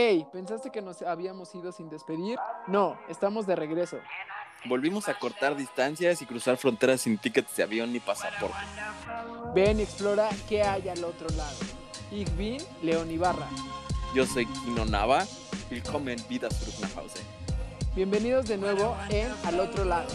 Hey, ¿pensaste que nos habíamos ido sin despedir? No, estamos de regreso. Volvimos a cortar distancias y cruzar fronteras sin tickets de avión ni pasaporte. Ven y explora qué hay al otro lado. Ich bin León Ibarra. Yo soy Kino Nava. Willkommen wieder zurück nach Hause. Bienvenidos de nuevo en Al Otro Lado.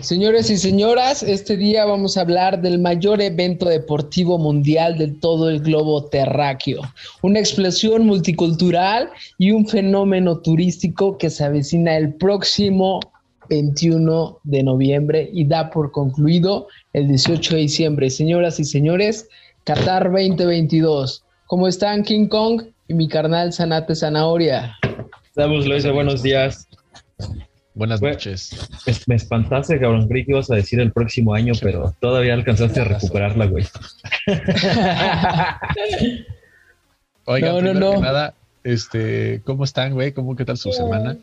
Señores y señoras, este día vamos a hablar del mayor evento deportivo mundial de todo el globo terráqueo, una explosión multicultural y un fenómeno turístico que se avecina el próximo 21 de noviembre y da por concluido el 18 de diciembre. Señoras y señores, Qatar 2022. ¿Cómo están King Kong y mi carnal Sanate Zanahoria? Estamos, Loisa, buenos días. Buenas noches. Me espantaste, cabrón. Creí que ibas a decir el próximo año, pero todavía alcanzaste a recuperarla, güey. Oigan, no. Nada, ¿cómo están, güey? ¿Qué tal su semana?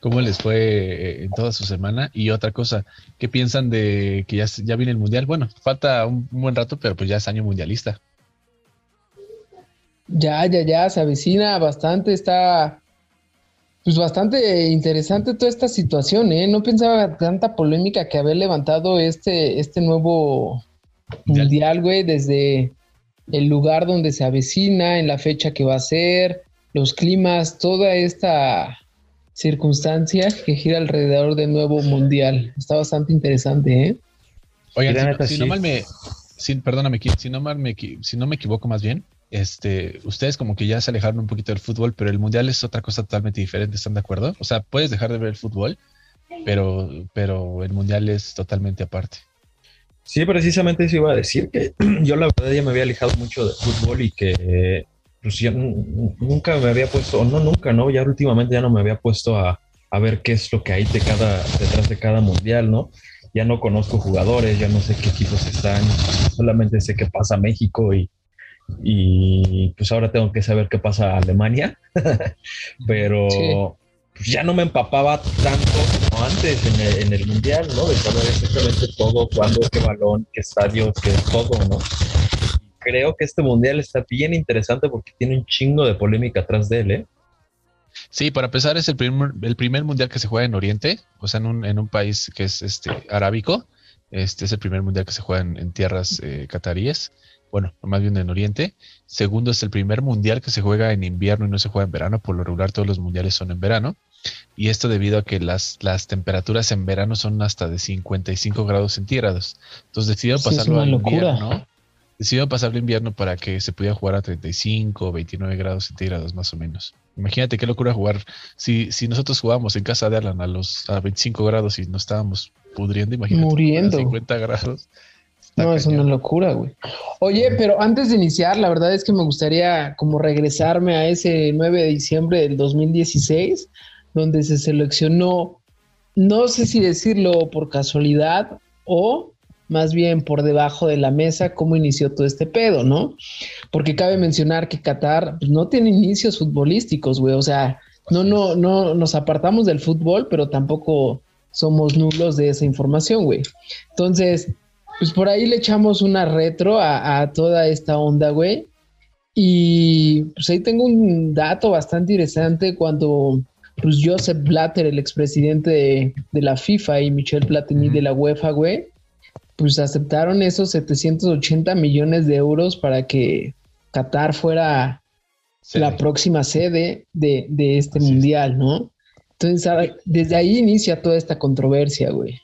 ¿Cómo les fue en toda su semana? Y otra cosa, ¿qué piensan de que ya viene el mundial? Bueno, falta un buen rato, pero pues ya es año mundialista. Ya, se avecina bastante, está... Pues bastante interesante toda esta situación, ¿eh? No pensaba tanta polémica que haber levantado este nuevo mundial, güey, desde el lugar donde se avecina, en la fecha que va a ser, los climas, toda esta circunstancia que gira alrededor del nuevo mundial. Está bastante interesante, ¿eh? Oigan, si no me equivoco más bien, ustedes como que ya se alejaron un poquito del fútbol, pero el mundial es otra cosa totalmente diferente, ¿están de acuerdo? O sea, puedes dejar de ver el fútbol, pero el mundial es totalmente aparte. Sí, precisamente eso iba a decir, que yo la verdad ya me había alejado mucho del fútbol y que pues ya nunca me había puesto, ya últimamente ya no me había puesto a ver qué es lo que hay detrás de cada mundial, ¿no? Ya no conozco jugadores, ya no sé qué equipos están, solamente sé qué pasa a México y pues ahora tengo que saber qué pasa a Alemania, pero sí, pues ya no me empapaba tanto como antes en el mundial, ¿no? De saber exactamente todo, cuándo, qué balón, qué estadio, qué todo, ¿no? Creo que este mundial está bien interesante porque tiene un chingo de polémica atrás de él, ¿eh? Sí, para empezar es el primer mundial que se juega en Oriente, o sea, en un país que es arábico. Este es el primer mundial que se juega en tierras cataríes. Bueno, más bien en Oriente. Segundo, es el primer mundial que se juega en invierno y no se juega en verano. Por lo regular, todos los mundiales son en verano. Y esto debido a que las temperaturas en verano son hasta de 55 grados centígrados. Entonces decidieron pasarlo al invierno. Decidieron pasarlo al invierno para que se pudiera jugar a 35 o 29 grados centígrados, más o menos. Imagínate qué locura jugar. Si nosotros jugábamos en casa de Alan a 25 grados y nos estábamos pudriendo, imagínate. Muriendo. A 50 grados. No, es una locura, güey. Oye, pero antes de iniciar, la verdad es que me gustaría como regresarme a ese 9 de diciembre del 2016, donde se seleccionó, no sé si decirlo por casualidad o más bien por debajo de la mesa, cómo inició todo este pedo, ¿no? Porque cabe mencionar que Qatar pues, no tiene inicios futbolísticos, güey. O sea, no nos apartamos del fútbol, pero tampoco somos nulos de esa información, güey. Entonces... pues por ahí le echamos una retro a toda esta onda, güey. Y pues ahí tengo un dato bastante interesante cuando pues Joseph Blatter, el expresidente de la FIFA, y Michel Platini de la UEFA, güey, pues aceptaron esos 780 millones de euros para que Qatar fuera la próxima sede de este mundial, ¿no? Entonces, desde ahí inicia toda esta controversia, güey.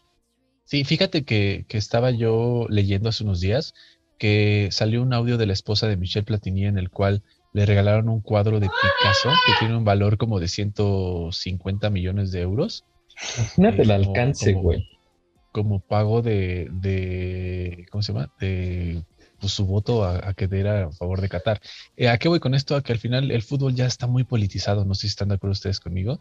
Sí, fíjate que estaba yo leyendo hace unos días que salió un audio de la esposa de Michel Platini en el cual le regalaron un cuadro de Picasso que tiene un valor como de 150 millones de euros. Imagínate el alcance, güey. Como pago de ¿cómo se llama? De pues, su voto a que diera a favor de Qatar. ¿A qué voy con esto? A que al final el fútbol ya está muy politizado. No sé si están de acuerdo ustedes conmigo.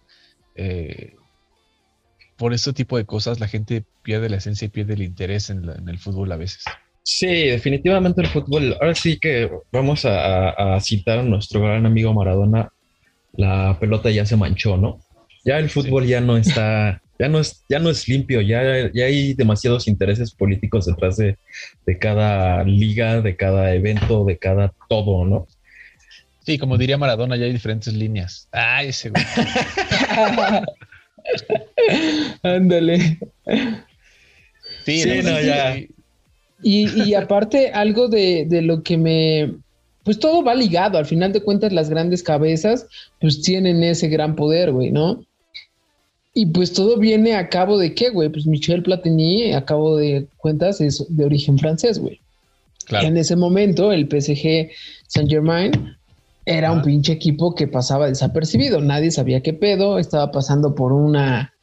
Por este tipo de cosas la gente pierde la esencia y pierde el interés en el fútbol a veces. Sí, definitivamente el fútbol. Ahora sí que vamos a citar a nuestro gran amigo Maradona. La pelota ya se manchó, ¿no? Ya el fútbol ya no está Ya no es limpio, ya hay demasiados intereses políticos detrás de cada liga, de cada evento, de cada todo, ¿no? Sí, como diría Maradona, ya hay diferentes líneas. ¡Ay, ese güey! Ándale. Sí, ya. Y aparte, algo de lo que me... Pues todo va ligado. Al final de cuentas, las grandes cabezas pues tienen ese gran poder, güey, ¿no? Y pues todo viene a cabo de qué, güey. Pues Michel Platini, a cabo de cuentas, es de origen francés, güey. Claro. En ese momento, el PSG Saint-Germain era un pinche equipo que pasaba desapercibido. Nadie sabía qué pedo. Estaba pasando por una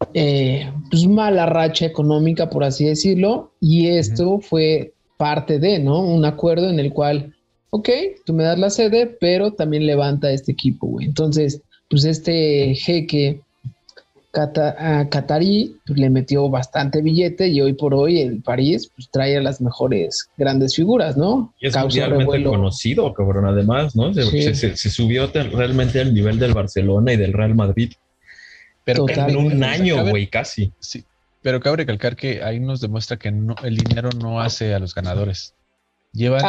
pues mala racha económica, por así decirlo. Y esto fue parte de, ¿no? Un acuerdo en el cual, ok, tú me das la sede, pero también levanta este equipo, güey. Entonces, pues este jeque catarí pues le metió bastante billete y hoy por hoy el París pues trae a las mejores grandes figuras, ¿no? Y es mundialmente conocido, cabrón, además, ¿no? Se subió realmente al nivel del Barcelona y del Real Madrid. Pero en un año, güey, casi. Sí, pero cabe recalcar que ahí nos demuestra que no, el dinero no hace a los ganadores. Llevan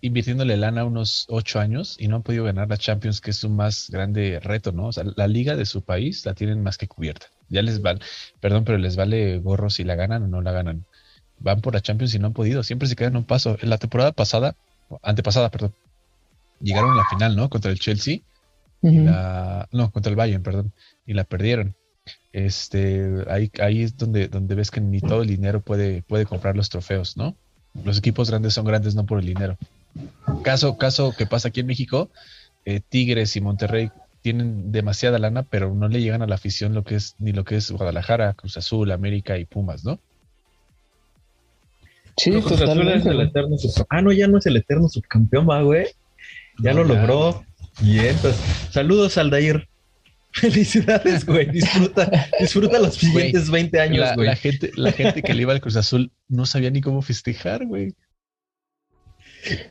invirtiéndole lana unos 8 años y no han podido ganar la Champions, que es su más grande reto, ¿no? O sea, la liga de su país la tienen más que cubierta. Ya les van, perdón, pero les vale gorro si la ganan o no la ganan. Van por la Champions y no han podido. Siempre se quedan un paso. En la temporada antepasada, llegaron a la final, ¿no? Contra el Chelsea. Contra el Bayern, perdón. Y la perdieron. Ahí es donde ves que ni todo el dinero puede comprar los trofeos, ¿no? Los equipos grandes son grandes no por el dinero. Caso que pasa aquí en México, Tigres y Monterrey tienen demasiada lana, pero no le llegan a la afición lo que es Guadalajara, Cruz Azul, América y Pumas, ¿no? Sí, pero Cruz Azul es el eterno subcampeón. Ah, no, ya no es el eterno subcampeón, va, güey. Ya lo logró. Y entonces, saludos Aldair. Felicidades, güey. Disfruta los siguientes 20 años, güey. La gente que le iba al Cruz Azul no sabía ni cómo festejar, güey.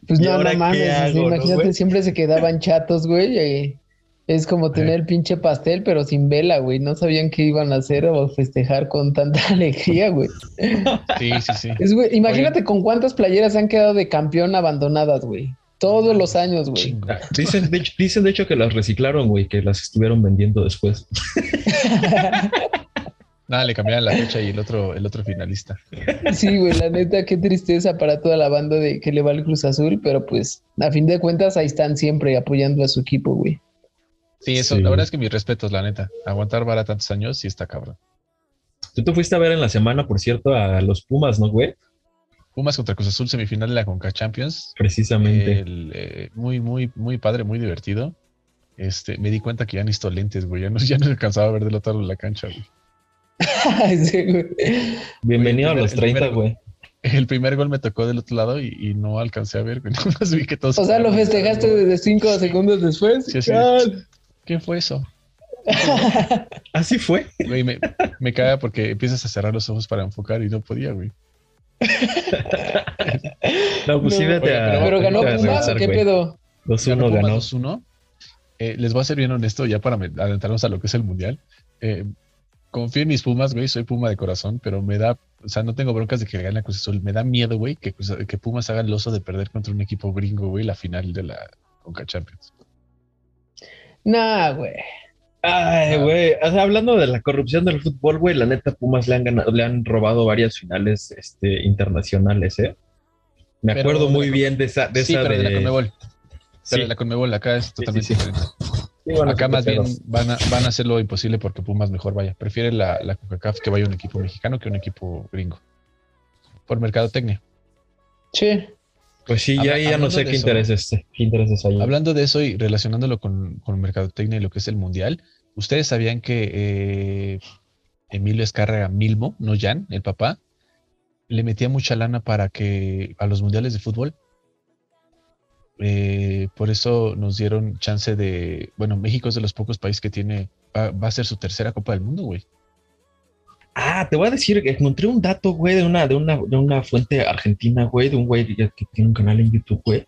Pues no mames, imagínate, ¿no, siempre se quedaban chatos, güey? Es como tener pinche pastel, pero sin vela, güey. No sabían qué iban a hacer o festejar con tanta alegría, güey. Sí. Imagínate con cuántas playeras han quedado de campeón abandonadas, güey. Todos los años, güey. Dicen, de hecho, que las reciclaron, güey, que las estuvieron vendiendo después. Nada, le cambiaron la fecha y el otro finalista. Sí, güey, la neta, qué tristeza para toda la banda de que le va al Cruz Azul, pero pues, a fin de cuentas, ahí están siempre apoyando a su equipo, güey. Sí, eso, sí. La verdad es que mis respetos, la neta. Aguantar vara tantos años sí está cabrón. Tú te fuiste a ver en la semana, por cierto, a los Pumas, ¿no, güey? Pumas contra Cruz Azul, semifinal de la Concacaf Champions. Precisamente. Muy, muy, muy padre, muy divertido. Me di cuenta que ya necesito lentes, güey. Ya no alcanzaba a ver del otro lado de la cancha, güey. Sí, güey. Bienvenido a los 30, güey. El primer gol me tocó del otro lado y no alcancé a ver, güey. Nomás vi que todos... O sea, lo festejaste desde 5 segundos después. Sí. ¿Qué fue eso? Así fue. Güey, me caga porque empiezas a cerrar los ojos para enfocar y no podía, güey. No, pues no. Pero ganó Pumas, ¿qué pedo? 2-1 ganó. 2-1. Les voy a ser bien honesto, ya para adentrarnos a lo que es el mundial. Confío en mis Pumas, güey, soy Puma de corazón, pero me da, o sea, no tengo broncas de que gane la Cruz Azul. Me da miedo, güey, que Pumas haga el oso de perder contra un equipo gringo, güey, la final de la Concacaf Champions. Nah, güey. Ay, güey, o sea, hablando de la corrupción del fútbol, güey, la neta Pumas le han robado varias finales internacionales, ¿eh? Me acuerdo muy bien de esa de la Conmebol. Sí. De la Conmebol, acá es totalmente diferente. Sí, bueno, acá más bien van a hacer lo imposible porque Pumas mejor vaya. Prefiere la CONCACAF que vaya un equipo mexicano que un equipo gringo. Por mercadotecnia. Sí. Pues sí, ya no sé qué intereses hay. Hablando de eso y relacionándolo con mercadotecnia y lo que es el mundial, ¿ustedes sabían que Emilio Azcárraga Milmo, no Jan, el papá, le metía mucha lana para que a los mundiales de fútbol? Por eso nos dieron chance de... Bueno, México es de los pocos países que tiene... Va a ser su tercera Copa del Mundo, güey. Ah, te voy a decir que encontré un dato, güey, de una fuente argentina, güey, de un güey que tiene un canal en YouTube, güey,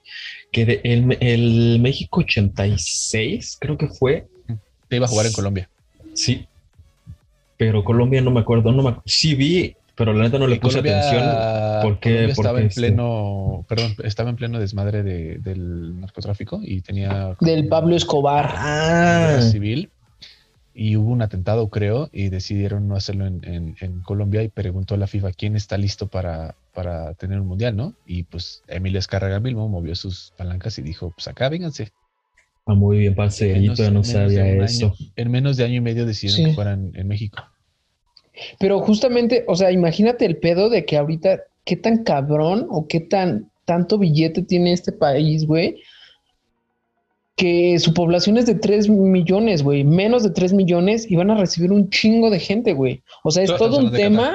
que de el México 86, creo que fue. Te iba a jugar en Colombia. Sí. pero Colombia no me acuerdo, sí vi, pero la neta no le puse atención porque estaba en pleno, estaba en pleno desmadre del narcotráfico y tenía del Pablo Escobar civil. Y hubo un atentado, creo, y decidieron no hacerlo en Colombia, y preguntó a la FIFA quién está listo para tener un mundial, ¿no? Y pues Emilio Azcárraga Milmo movió sus palancas y dijo, pues acá, vénganse. Ah, muy bien, parce, yo todavía no sabía eso. En menos de año y medio decidieron que fueran en México. Pero justamente, o sea, imagínate el pedo de que ahorita, qué tan cabrón o qué tanto billete tiene este país, güey, que su población es de 3 millones, güey, menos de 3 millones y van a recibir un chingo de gente, güey. O sea, es todo un tema.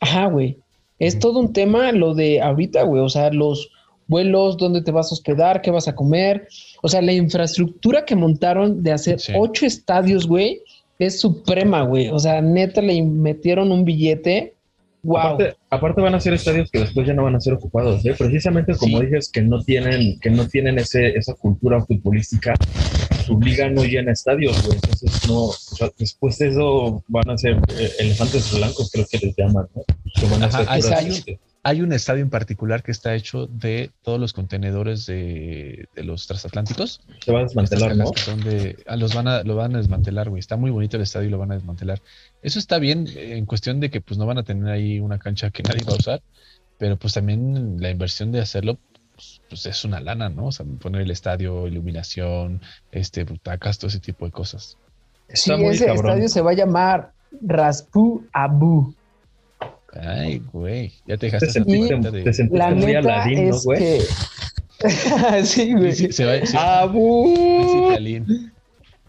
Ajá, güey. Es todo un tema lo de ahorita, güey. O sea, los vuelos, dónde te vas a hospedar, qué vas a comer. O sea, la infraestructura que montaron de hacer 8 estadios, güey, es suprema, güey. O sea, neta, le metieron un billete. Wow. Aparte van a ser estadios que después ya no van a ser ocupados, ¿eh? Precisamente como dices, que no tienen esa cultura futbolística, su liga no llena estadios, güey. Entonces no, o sea, después de eso van a ser elefantes blancos, creo que les llaman, ¿no? Que van a hay un estadio en particular que está hecho de todos los contenedores de los transatlánticos. Se va a desmantelar, ¿no? Lo van a desmantelar, güey. Está muy bonito el estadio y lo van a desmantelar. Eso está bien en cuestión de que pues no van a tener ahí una cancha que nadie va a usar, pero pues también la inversión de hacerlo pues es una lana, ¿no? O sea, poner el estadio, iluminación, butacas, todo ese tipo de cosas. Está muy ese cabrón. Estadio se va a llamar Raspu Abu. Ay, güey, ya te dejaste te sentiste muy Aladín, ¿no, güey? Sí, güey.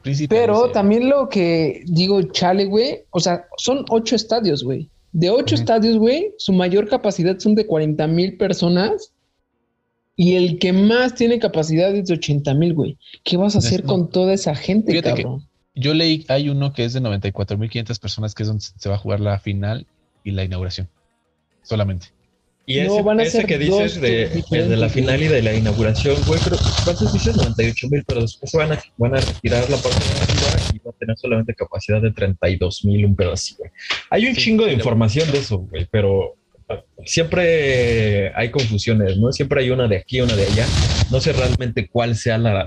Príncipe pero Alicia. También lo que digo, chale, güey, o sea, son 8 estadios, güey. De 8 estadios, güey, su mayor capacidad son de 40,000 personas y el que más tiene capacidad es de 80,000, güey. ¿Qué vas a hacer con toda esa gente, fíjate, cabrón? Yo leí, hay uno que es de 94,500 personas, que es donde se va a jugar la final y la inauguración solamente. Y ese que dices de la final y de la inauguración, güey, pero vas a decir 98,000, pero después van a retirar la parte de arriba y va a tener solamente capacidad de 32,000, un pedacito, güey. Hay un chingo de información de eso, güey, pero siempre hay confusiones, ¿no? Siempre hay una de aquí, una de allá. No sé realmente cuál sea la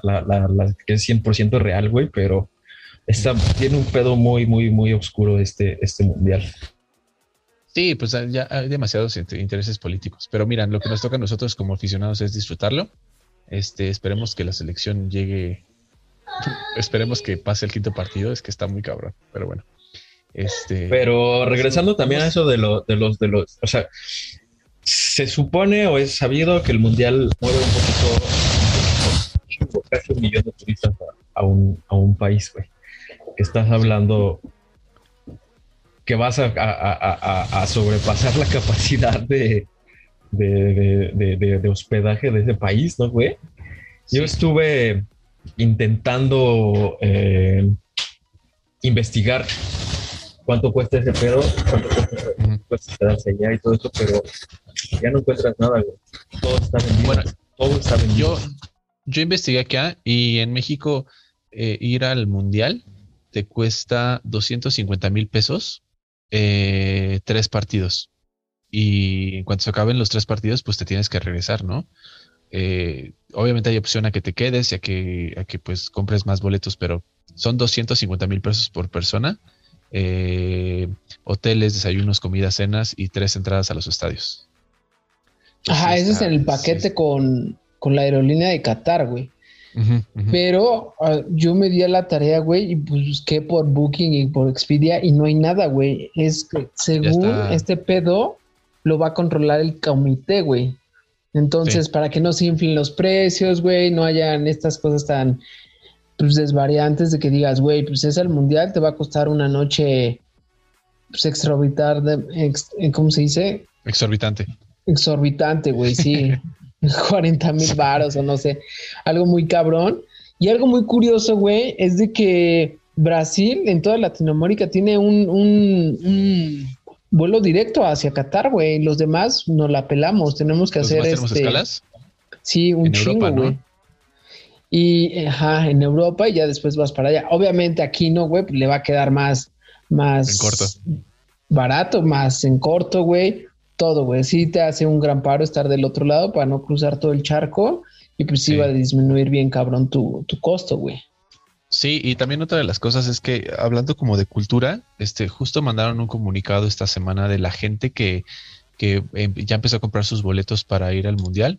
que es 100% real, güey, pero tiene un pedo muy, muy, muy oscuro este mundial. Sí, pues ya hay demasiados intereses políticos, pero miran, lo que nos toca a nosotros como aficionados es disfrutarlo. Esperemos que la selección llegue, esperemos que pase el quinto partido, es que está muy cabrón, pero bueno. Pero regresando también a eso de los, o sea, se supone o es sabido que el mundial mueve un poquito, casi 1 millón de turistas a un país, güey. Que estás hablando que vas a sobrepasar la capacidad de hospedaje de ese país, ¿no, güey? Sí. Yo estuve intentando investigar cuánto cuesta ese pedo, cuánto cuesta hospedarse allá y todo eso, pero ya no encuentras nada, güey. Todo está vendido. Bueno, todo está vendido. Yo investigué acá y en México ir al mundial te cuesta 250,000 pesos. 3 partidos, y en cuanto se acaben los 3 partidos pues te tienes que regresar, ¿no? Obviamente hay opción a que te quedes y a que pues compres más boletos, pero son 250,000 pesos por persona, hoteles, desayunos, comidas, cenas y 3 entradas a los estadios. Entonces, ajá, ese es el paquete con la aerolínea de Qatar, güey. Pero yo me di a la tarea, güey, y busqué por Booking y por Expedia y no hay nada, güey. Es que según este pedo lo va a controlar el comité, güey. Entonces, para que no se inflen los precios, güey, no hayan estas cosas tan pues desvariantes de que digas, güey, pues es el mundial, te va a costar una noche pues extraordinaria, ¿cómo se dice? Exorbitante, güey, sí. 40,000 varos o no sé, algo muy cabrón. Y algo muy curioso, güey, es de que Brasil en toda Latinoamérica tiene un vuelo directo hacia Qatar, güey. Los demás nos la pelamos, tenemos que hacer escalas. Sí, un chingo, güey. ¿No? Y en Europa y ya después vas para allá. Obviamente aquí no, güey, le va a quedar más más barato, más en corto, güey. Todo, güey. Sí te hace un gran paro estar del otro lado para no cruzar todo el charco y pues sí va a disminuir bien cabrón tu costo, güey. Sí, y también otra de las cosas es que hablando como de cultura, justo mandaron un comunicado esta semana de la gente que ya empezó a comprar sus boletos para ir al Mundial.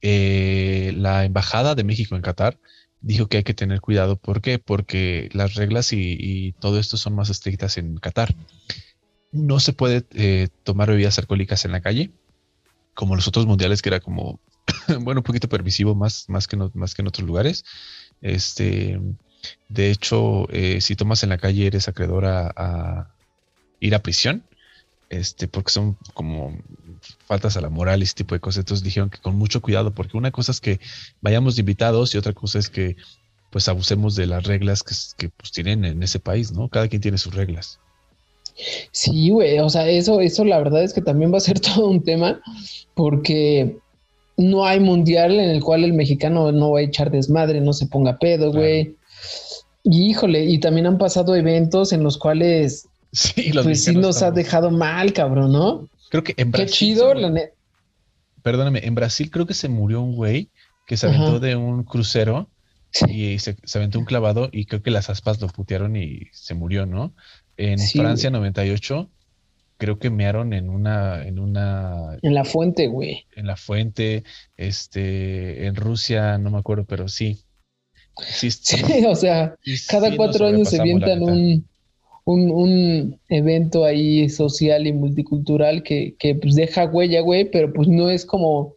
La Embajada de México en Qatar dijo que hay que tener cuidado. ¿Por qué? Porque las reglas y todo esto son más estrictas en Qatar. No se puede tomar bebidas alcohólicas en la calle, como los otros mundiales, que era como, bueno, un poquito permisivo más que en otros lugares. De hecho, si tomas en la calle eres acreedor a ir a prisión, porque son como faltas a la moral y ese tipo de cosas. Entonces dijeron que con mucho cuidado, porque una cosa es que vayamos de invitados y otra cosa es que pues abusemos de las reglas que pues tienen en ese país, ¿no? Cada quien tiene sus reglas. Sí, güey, o sea, eso la verdad es que también va a ser todo un tema, porque no hay mundial en el cual el mexicano no va a echar desmadre, no se ponga pedo, güey. Claro. Y híjole, y también han pasado eventos en los cuales sí, pues sí nos ha dejado mal, cabrón, ¿no? Creo que en Brasil... Qué chido, la neta. Perdóname, en Brasil creo que se murió un güey que se aventó de un crucero y se aventó un clavado y creo que las aspas lo putearon y se murió, ¿no? En Francia, güey. 98, creo que mearon en la fuente, güey. En la fuente, en Rusia, no me acuerdo, pero sí. Sí, o sea, cada 4 años se avientan un evento ahí social y multicultural que pues deja huella, güey, pero pues no es como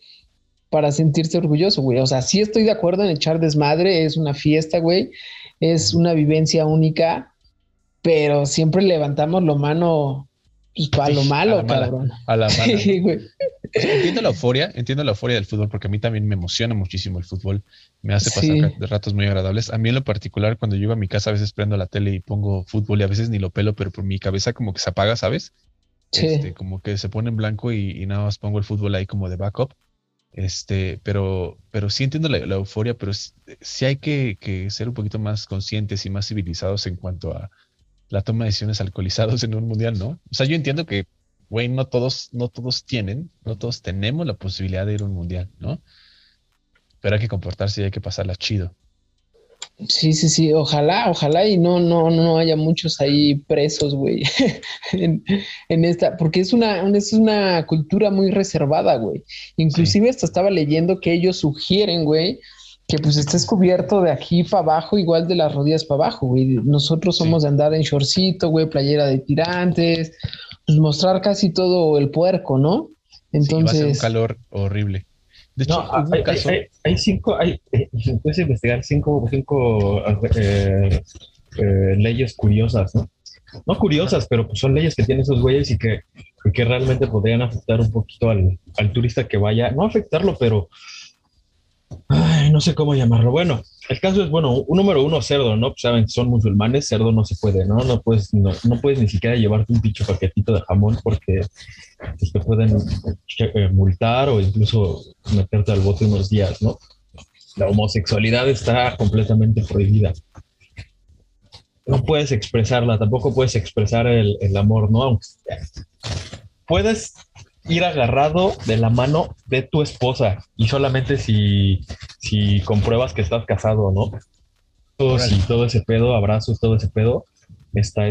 para sentirse orgulloso, güey. O sea, sí estoy de acuerdo en echar desmadre, es una fiesta, güey, es una vivencia única, pero siempre levantamos la mano pues, para lo malo, a cabrón. A la mala. Sí, güey. Entiendo la euforia del fútbol, porque a mí también me emociona muchísimo el fútbol. Me hace pasar ratos muy agradables. A mí en lo particular, cuando llego a mi casa, a veces prendo la tele y pongo fútbol y a veces ni lo pelo, pero por mi cabeza como que se apaga, ¿sabes? Sí. Como que se pone en blanco y nada más pongo el fútbol ahí como de backup. Pero sí entiendo la euforia, pero sí hay que ser un poquito más conscientes y más civilizados en cuanto a la toma de decisiones alcoholizados en un mundial, ¿no? O sea, yo entiendo que, güey, no todos tenemos la posibilidad de ir a un mundial, ¿no? Pero hay que comportarse y hay que pasarla chido. Sí, ojalá y no haya muchos ahí presos, güey, en esta, porque es una cultura muy reservada, güey. Inclusive hasta estaba leyendo que ellos sugieren, güey, que pues estés cubierto de aquí para abajo, igual de las rodillas para abajo, güey. Nosotros somos de andar en shortcito, güey, playera de tirantes, pues mostrar casi todo el puerco, ¿no? Entonces... Sí, va a ser un calor horrible. De hecho, puedes investigar cinco leyes curiosas, ¿no? No curiosas, pero pues son leyes que tienen esos güeyes y que realmente podrían afectar un poquito al turista que vaya. No afectarlo, pero... Ay, no sé cómo llamarlo. Bueno, el caso es, un número uno, cerdo, ¿no? Pues saben, son musulmanes, cerdo no se puede, ¿no? No puedes ni siquiera llevarte un pinche paquetito de jamón porque te pueden multar o incluso meterte al bote unos días, ¿no? La homosexualidad está completamente prohibida. No puedes expresarla, tampoco puedes expresar el amor, ¿no? Puedes... ir agarrado de la mano de tu esposa y solamente si compruebas que estás casado, ¿no? Todo ese pedo, abrazos, todo ese pedo está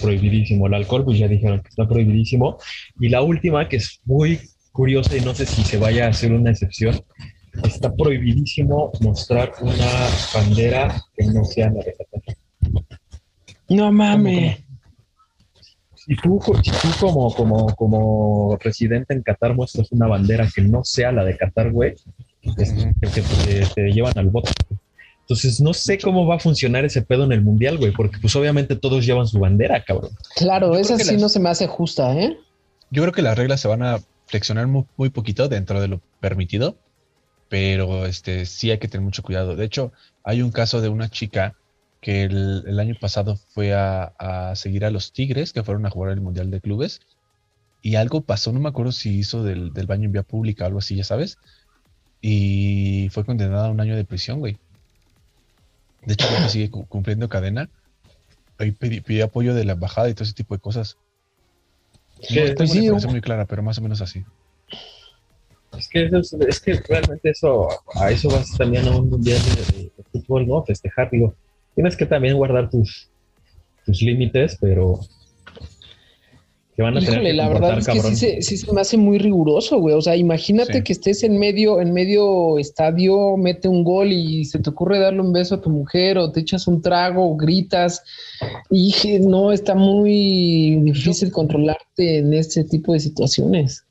prohibidísimo. El alcohol, pues ya dijeron que está prohibidísimo. Y la última, que es muy curiosa y no sé si se vaya a hacer una excepción, está prohibidísimo mostrar una bandera que no sea la de Qatar. No mames. ¿Cómo? Si tú como residente en Qatar muestras una bandera que no sea la de Qatar, güey, te llevan al bote. Entonces, no sé cómo va a funcionar ese pedo en el mundial, güey, porque pues obviamente todos llevan su bandera, cabrón. Claro, esa sí no se me hace justa, ¿eh? Yo creo que las reglas se van a flexionar muy, muy poquito dentro de lo permitido, pero sí hay que tener mucho cuidado. De hecho, hay un caso de una chica que el año pasado fue a seguir a los Tigres, que fueron a jugar el Mundial de Clubes, y algo pasó, no me acuerdo si hizo del baño en vía pública o algo así, ya sabes, y fue condenada a un año de prisión, güey. De hecho, sigue cumpliendo cadena, ahí pide apoyo de la embajada y todo ese tipo de cosas. No tengo una información muy clara, pero más o menos así. Es que realmente eso, a eso vas también a un mundial de fútbol, ¿no? Festejar, digo, tienes que también guardar tus límites, pero que van a tener que la verdad es que sí se me hace muy riguroso, güey. O sea, imagínate que estés en medio estadio, mete un gol y se te ocurre darle un beso a tu mujer, o te echas un trago, o gritas. Y no, está muy difícil controlarte en este tipo de situaciones.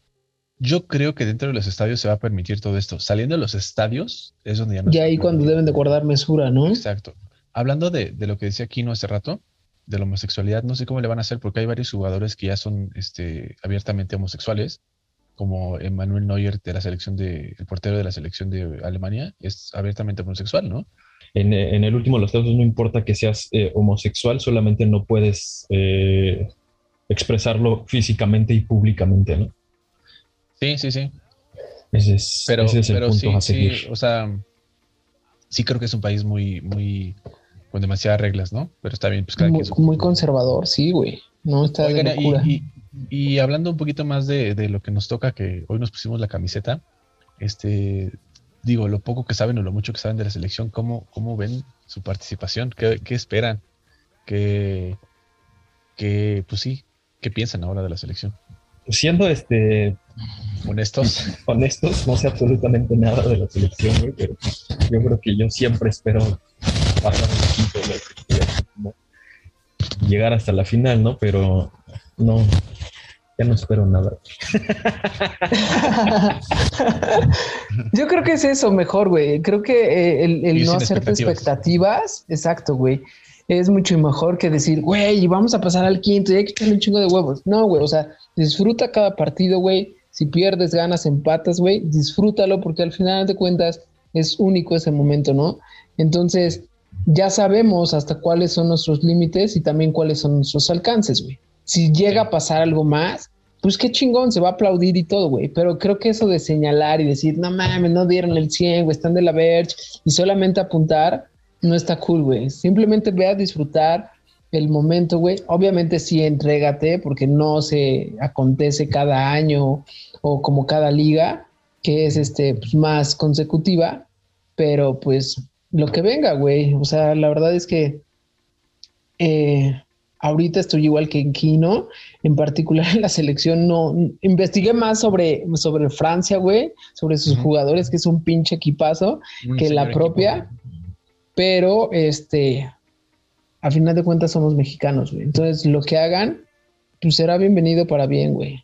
Yo creo que dentro de los estadios se va a permitir todo esto. Saliendo de los estadios es donde ya no. Y ahí cuando deben de guardar mesura, ¿no? Exacto. Hablando de lo que decía Kino hace rato, de la homosexualidad, no sé cómo le van a hacer porque hay varios jugadores que ya son abiertamente homosexuales, como Emmanuel Neuer de la selección el portero de la selección de Alemania, es abiertamente homosexual, ¿no? En el último de los casos no importa que seas homosexual, solamente no puedes expresarlo físicamente y públicamente, ¿no? Sí. Ese es el punto a seguir. Sí, o sea, sí creo que es un país muy, muy con demasiadas reglas, ¿no? Pero está bien, pues cada quien. Muy conservador, sí, güey. No está. Oigan, de locura. Y hablando un poquito más de lo que nos toca, que hoy nos pusimos la camiseta, digo, lo poco que saben o lo mucho que saben de la selección, ¿cómo ven su participación? ¿Qué esperan? ¿Qué piensan ahora de la selección? Siendo honestos, no sé absolutamente nada de la selección, güey, pero yo creo que yo siempre espero pasar un equipo, llegar hasta la final, ¿no? Pero no, ya no espero nada. Yo creo que es eso mejor, güey. Creo que el no hacerte expectativas, exacto, güey, es mucho mejor que decir, güey, vamos a pasar al quinto y hay que echarle un chingo de huevos. No, güey, o sea, disfruta cada partido, güey. Si pierdes, ganas, empatas, güey, disfrútalo porque al final de cuentas es único ese momento, ¿no? Entonces, ya sabemos hasta cuáles son nuestros límites y también cuáles son nuestros alcances, güey. Si llega a pasar algo más, pues qué chingón, se va a aplaudir y todo, güey. Pero creo que eso de señalar y decir, no mames, no dieron el 100, güey, están de la verga, y solamente apuntar, no está cool, güey. Simplemente ve a disfrutar el momento, güey. Obviamente sí, entrégate, porque no se acontece cada año o como cada liga, que es pues, más consecutiva, pero pues lo que venga, güey. O sea, la verdad es que ahorita estoy igual que en Kino, en particular en la selección. No investigué más sobre Francia, güey, sobre sus jugadores, que es un pinche equipazo, que la propia equipo. Pero a final de cuentas somos mexicanos, güey. Entonces lo que hagan, pues será bienvenido para bien, güey.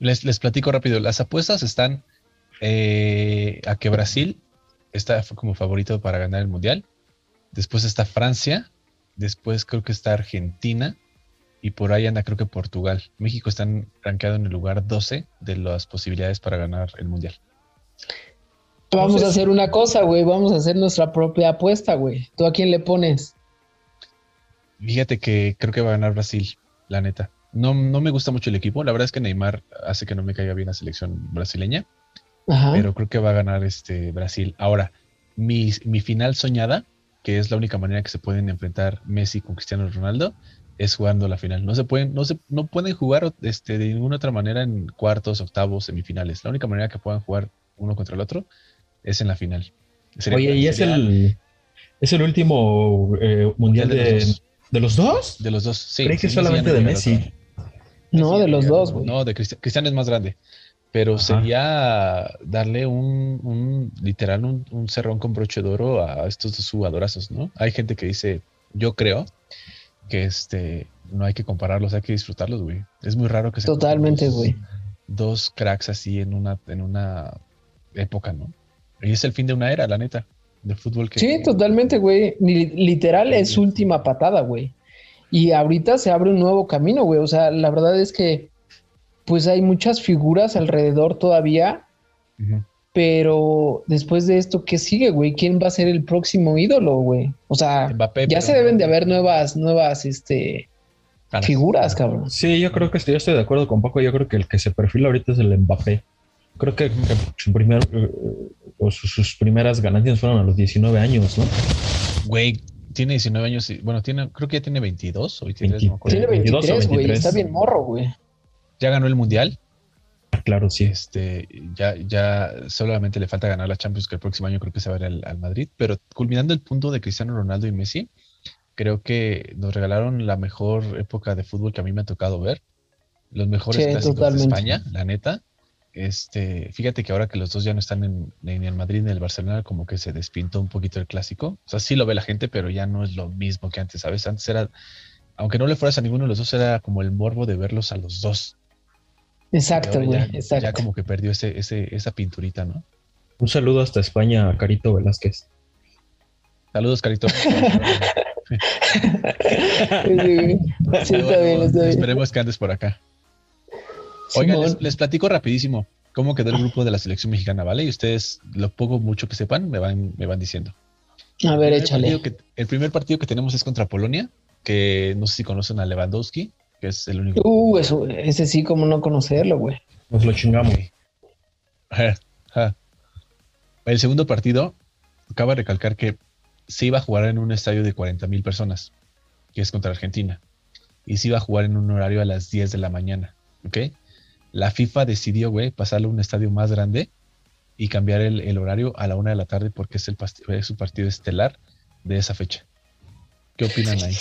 Les platico rápido. Las apuestas están a que Brasil está como favorito para ganar el mundial. Después está Francia. Después creo que está Argentina. Y por ahí anda creo que Portugal. México está rankeado en el lugar 12 de las posibilidades para ganar el mundial. Vamos a hacer una cosa, güey. Vamos a hacer nuestra propia apuesta, güey. ¿Tú a quién le pones? Fíjate que creo que va a ganar Brasil, la neta. No me gusta mucho el equipo. La verdad es que Neymar hace que no me caiga bien la selección brasileña. Ajá. Pero creo que va a ganar Brasil. Ahora, mi final soñada, que es la única manera que se pueden enfrentar Messi con Cristiano Ronaldo, es jugando la final. No pueden jugar de ninguna otra manera en cuartos, octavos, semifinales. La única manera que puedan jugar uno contra el otro es en la final. ¿Es el último mundial de los dos? De los dos, sí. Creí que solamente de Messi. No, de los dos, güey. No, de Cristiano. Cristiano es más grande. Pero ajá, sería darle un cerrón con broche de oro a estos dos jugadorazos, ¿no? Hay gente que dice, yo creo que no hay que compararlos, hay que disfrutarlos, güey. Es muy raro que se totalmente, güey. Dos cracks así en una época, ¿no? Y es el fin de una era, la neta, de fútbol que... Sí, totalmente, güey. Literal es su última patada, güey. Y ahorita se abre un nuevo camino, güey. O sea, la verdad es que pues hay muchas figuras alrededor todavía, pero después de esto, ¿qué sigue, güey? ¿Quién va a ser el próximo ídolo, güey? O sea, Mbappé, ya se deben de haber nuevas figuras, cabrón. Sí, yo creo que yo estoy de acuerdo con Paco. Yo creo que el que se perfila ahorita es el Mbappé. Creo que sus primeras ganancias fueron a los 19 años, ¿no? Güey, tiene 19 años, y, bueno, tiene, creo que ya tiene 22 o 23. 20, no, tiene 22 o 23, güey, está bien morro, güey. Ya ganó el Mundial. Claro, sí. Ya solamente le falta ganar la Champions, que el próximo año creo que se va a ir al Madrid. Pero culminando el punto de Cristiano Ronaldo y Messi, creo que nos regalaron la mejor época de fútbol que a mí me ha tocado ver. Los mejores clásicos de España, la neta. Fíjate que ahora que los dos ya no están en el Madrid ni en el Barcelona, como que se despintó un poquito el clásico. O sea, sí lo ve la gente, pero ya no es lo mismo que antes, ¿sabes? Antes era, aunque no le fueras a ninguno de los dos, era como el morbo de verlos a los dos. Exacto, güey, exacto. Ya como que perdió esa pinturita, ¿no? Un saludo hasta España a Carito Velázquez. Saludos, Carito. Sí, está bien, está bien. Esperemos que andes por acá. Oigan, les platico rapidísimo cómo quedó el grupo de la selección mexicana, ¿vale? Y ustedes, lo poco mucho que sepan, me van diciendo. A ver, échale. El primer partido que tenemos es contra Polonia, que no sé si conocen a Lewandowski, que es el único. Ese sí, como no conocerlo, güey. Nos lo chingamos. El segundo partido, acaba de recalcar que se iba a jugar en un estadio de 40,000 personas, que es contra Argentina, y se iba a jugar en un horario a las 10 de la mañana, ¿ok? La FIFA decidió, güey, pasarle a un estadio más grande y cambiar el horario a la 1 de la tarde porque es su partido estelar de esa fecha. ¿Qué opinan ahí?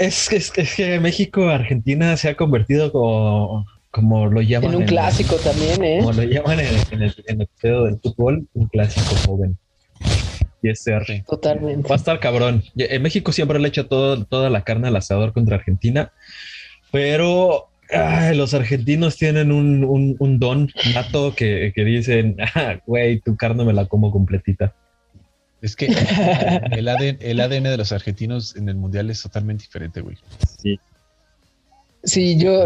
Es que México-Argentina se ha convertido como lo llaman... En un clásico también, ¿eh? Como lo llaman en el pedo del fútbol, un clásico joven. Y totalmente. Va a estar cabrón. En México siempre le echa toda la carne al asador contra Argentina, pero... Ay, los argentinos tienen un don nato que dicen, güey, tu carne me la como completita. Es que el ADN de los argentinos en el mundial es totalmente diferente, güey. Sí. Sí, yo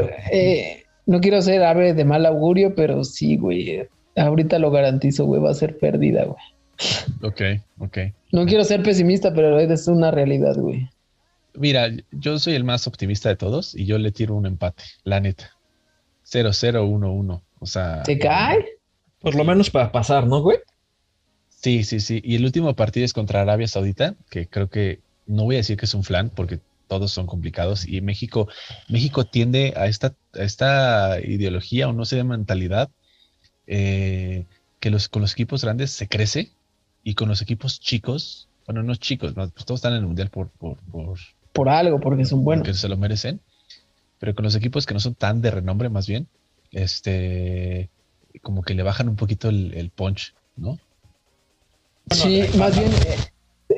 no quiero ser ave de mal augurio, pero sí, güey. Ahorita lo garantizo, güey, va a ser pérdida, güey. Ok. No quiero ser pesimista, pero es una realidad, güey. Mira, yo soy el más optimista de todos y yo le tiro un empate, la neta. 0-0, 1-1. O sea... ¿Te cae? Por lo menos para pasar, ¿no, güey? Sí. Y el último partido es contra Arabia Saudita, que creo que... No voy a decir que es un flan, porque todos son complicados. Y México tiende a esta ideología, o no sé, de mentalidad, que con los equipos grandes se crece y con los equipos chicos... Bueno, no chicos, no, pues todos están en el mundial por algo, porque son buenos. Porque se lo merecen. Pero con los equipos que no son tan de renombre, más bien, como que le bajan un poquito el punch, ¿no? Sí, bueno, más bien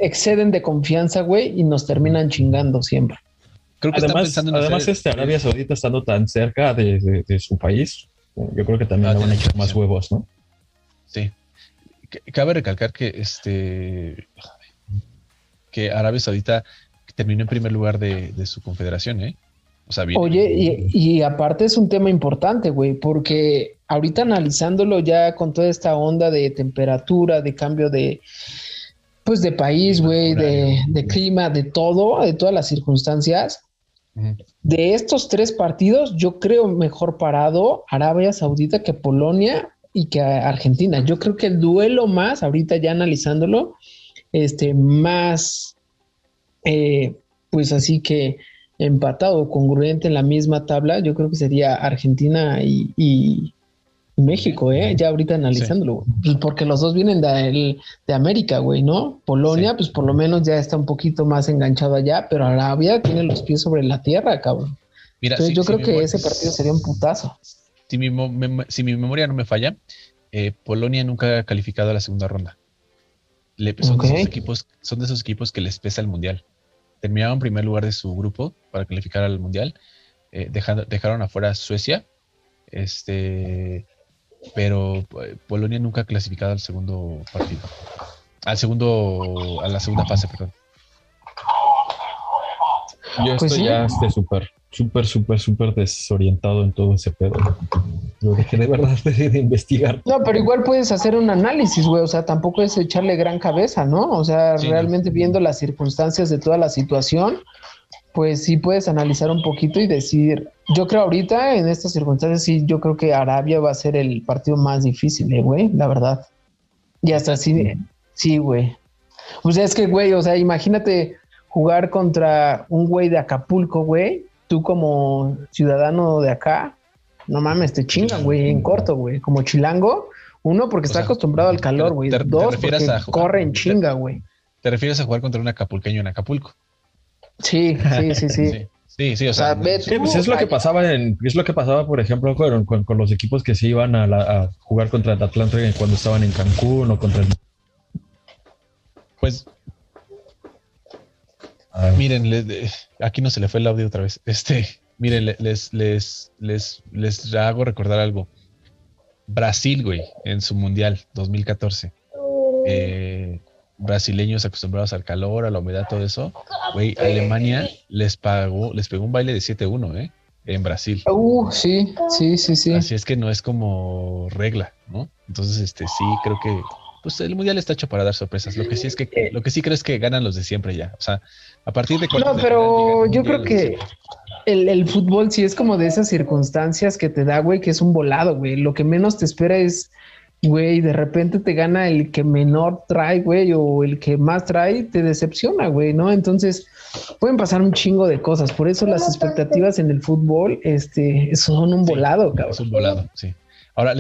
exceden de confianza, güey, y nos terminan chingando siempre. Creo que además, Arabia Saudita estando tan cerca de su país, yo creo que también le van a echar más huevos, ¿no? Sí. Cabe recalcar que que Arabia Saudita terminó en primer lugar de su confederación, ¿eh? O sea, bien. Oye, y aparte es un tema importante, güey, porque ahorita analizándolo ya con toda esta onda de temperatura, de cambio de país, güey, de clima, de todo, de todas las circunstancias, de estos tres partidos, yo creo mejor parado Arabia Saudita que Polonia y que Argentina. Yo creo que el duelo más, ahorita ya analizándolo, más pues así que empatado o congruente en la misma tabla, yo creo que sería Argentina y México, ya ahorita analizándolo, sí. Porque los dos vienen de América, güey, ¿no? Polonia, sí, pues por lo menos ya está un poquito más enganchado allá, pero Arabia tiene los pies sobre la tierra, cabrón. Mira, entonces yo creo que ese partido sería un putazo. Si mi memoria no me falla, Polonia nunca ha calificado a la segunda ronda. Son de esos equipos que les pesa el mundial. Terminaron en primer lugar de su grupo para calificar al mundial. Dejaron afuera a Suecia. Pero Polonia nunca ha clasificado al segundo partido. A la segunda fase, perdón. Yo súper desorientado en todo ese pedo. Lo dejé de verdad de investigar. No, pero igual puedes hacer un análisis, güey. O sea, tampoco es echarle gran cabeza, ¿no? O sea, sí, realmente viendo las circunstancias de toda la situación, pues sí puedes analizar un poquito y decir... Yo creo ahorita, en estas circunstancias, sí, yo creo que Arabia va a ser el partido más difícil, güey, la verdad. Y hasta así, sí, güey. O sea, es que, güey, o sea, imagínate... jugar contra un güey de Acapulco, güey, tú como ciudadano de acá, no mames, te chingan, güey, en corto, güey, como chilango. Uno, porque está acostumbrado al calor, güey. Dos, porque corre en chinga, güey. ¿Te refieres a jugar contra un acapulqueño en Acapulco? Sí. Sí, o sea sí, pues es lo que pasaba por ejemplo, con los equipos que se iban a jugar contra el Atlante cuando estaban en Cancún o contra el... Pues, miren, aquí no se le fue el audio otra vez. Miren, les hago recordar algo. Brasil, güey, en su mundial 2014. Brasileños acostumbrados al calor, a la humedad, todo eso, güey. Alemania les pegó un baile de 7-1, en Brasil. Sí. Así es que no es como regla, ¿no? Entonces, sí, creo que pues el mundial está hecho para dar sorpresas. Lo que sí creo es que ganan los de siempre ya. O sea, a partir de cuando... No, pero yo creo que el fútbol sí es como de esas circunstancias que te da, güey, que es un volado, güey. Lo que menos te espera es... Güey, de repente te gana el que menor trae, güey, o el que más trae, te decepciona, güey, ¿no? Entonces, pueden pasar un chingo de cosas. Por eso las expectativas en el fútbol son un volado, cabrón. Es un volado, sí. Ahora,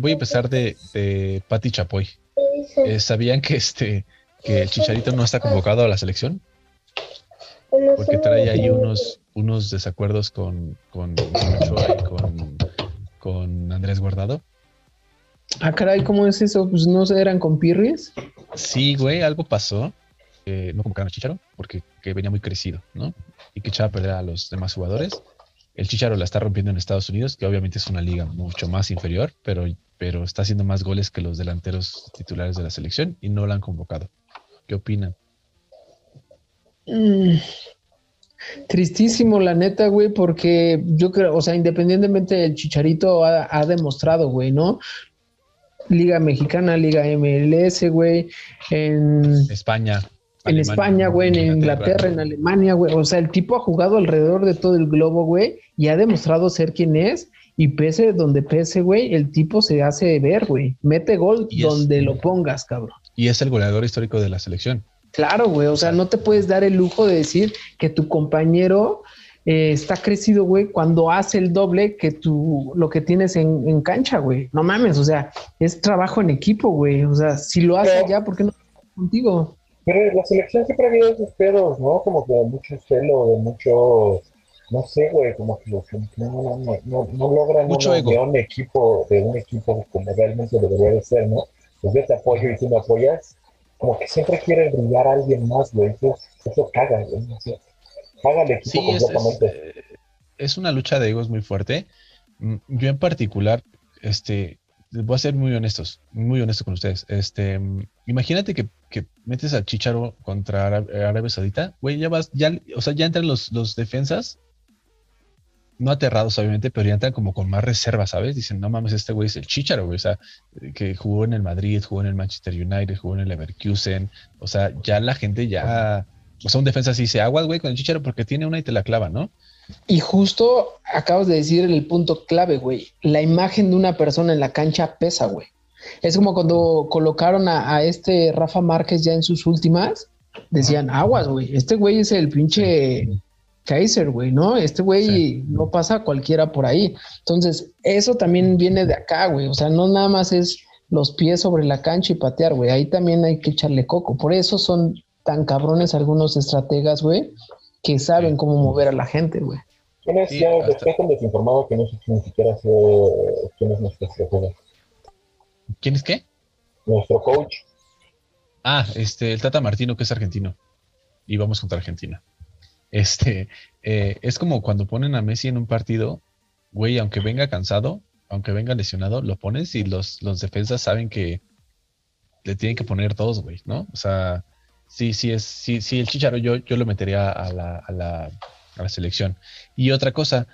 voy a empezar de Pati Chapoy. ¿Sabían que el Chicharito no está convocado a la selección? Porque trae ahí unos desacuerdos con Ochoa y con Andrés Guardado. Ah, caray, ¿cómo es eso? Pues no se eran con Pirris. Sí, güey, algo pasó. No convocaron a Chicharo porque que venía muy crecido, ¿no? Y que echaba a perder a los demás jugadores. El Chicharo la está rompiendo en Estados Unidos, que obviamente es una liga mucho más inferior, pero está haciendo más goles que los delanteros titulares de la selección y no la han convocado. ¿Qué opinan? Tristísimo, la neta, güey, porque yo creo, o sea, independientemente el Chicharito ha demostrado, güey, ¿no? Liga Mexicana, Liga MLS, güey, en España, güey, en Inglaterra, en Alemania, güey. O sea, el tipo ha jugado alrededor de todo el globo, güey, y ha demostrado ser quien es, y pese donde pese, güey, el tipo se hace ver, güey. Mete gol donde lo pongas, cabrón. Y es el goleador histórico de la selección. Claro, güey, o sea, no te puedes dar el lujo de decir que tu compañero está crecido, güey, cuando hace el doble que lo que tienes en cancha, güey. No mames, o sea, es trabajo en equipo, güey. O sea, si lo hace ya, ¿por qué no contigo? Pero la selección siempre ha habido esos pedos, ¿no? Como que mucho celo, de mucho, no sé, güey, como que no logran de un equipo como realmente debería de ser, ¿no? Pues yo te apoyo y tú me apoyas, como que siempre quieren brillar a alguien más, güey. Eso caga, güey, no sé. Sí, es una lucha de egos muy fuerte. Yo en particular, voy a ser muy honesto con ustedes. Imagínate que metes a Chicharo contra Arabia Saudita, güey, ya entran los defensas, no aterrados obviamente, pero ya entran como con más reserva, ¿sabes? Dicen, no mames, este güey es el Chicharo, güey, o sea, que jugó en el Madrid, jugó en el Manchester United, jugó en el Leverkusen, o sea, ya la gente ya... O sea, un defensa así se aguas, güey, con el Chicharo porque tiene una y te la clava, ¿no? Y justo acabas de decir el punto clave, güey. La imagen de una persona en la cancha pesa, güey. Es como cuando colocaron a Rafa Márquez ya en sus últimas, decían, aguas, güey. Este güey es el pinche Kaiser, güey, ¿no? Este güey no pasa a cualquiera por ahí. Entonces, eso también viene de acá, güey. O sea, no nada más es los pies sobre la cancha y patear, güey. Ahí también hay que echarle coco. Por eso son... tan cabrones algunos estrategas, güey, que saben cómo mover a la gente, güey. ¿Quiénes estoy tan desinformado que no sé ni siquiera sé quién es nuestro coach? ¿Quién es qué? Nuestro coach. Ah, el Tata Martino, que es argentino. Y vamos contra Argentina. Es como cuando ponen a Messi en un partido, güey, aunque venga cansado, aunque venga lesionado, lo pones y los defensas saben que le tienen que poner todos, güey, ¿no? O sea... Sí, el Chicharo yo lo metería a la selección. Y otra cosa,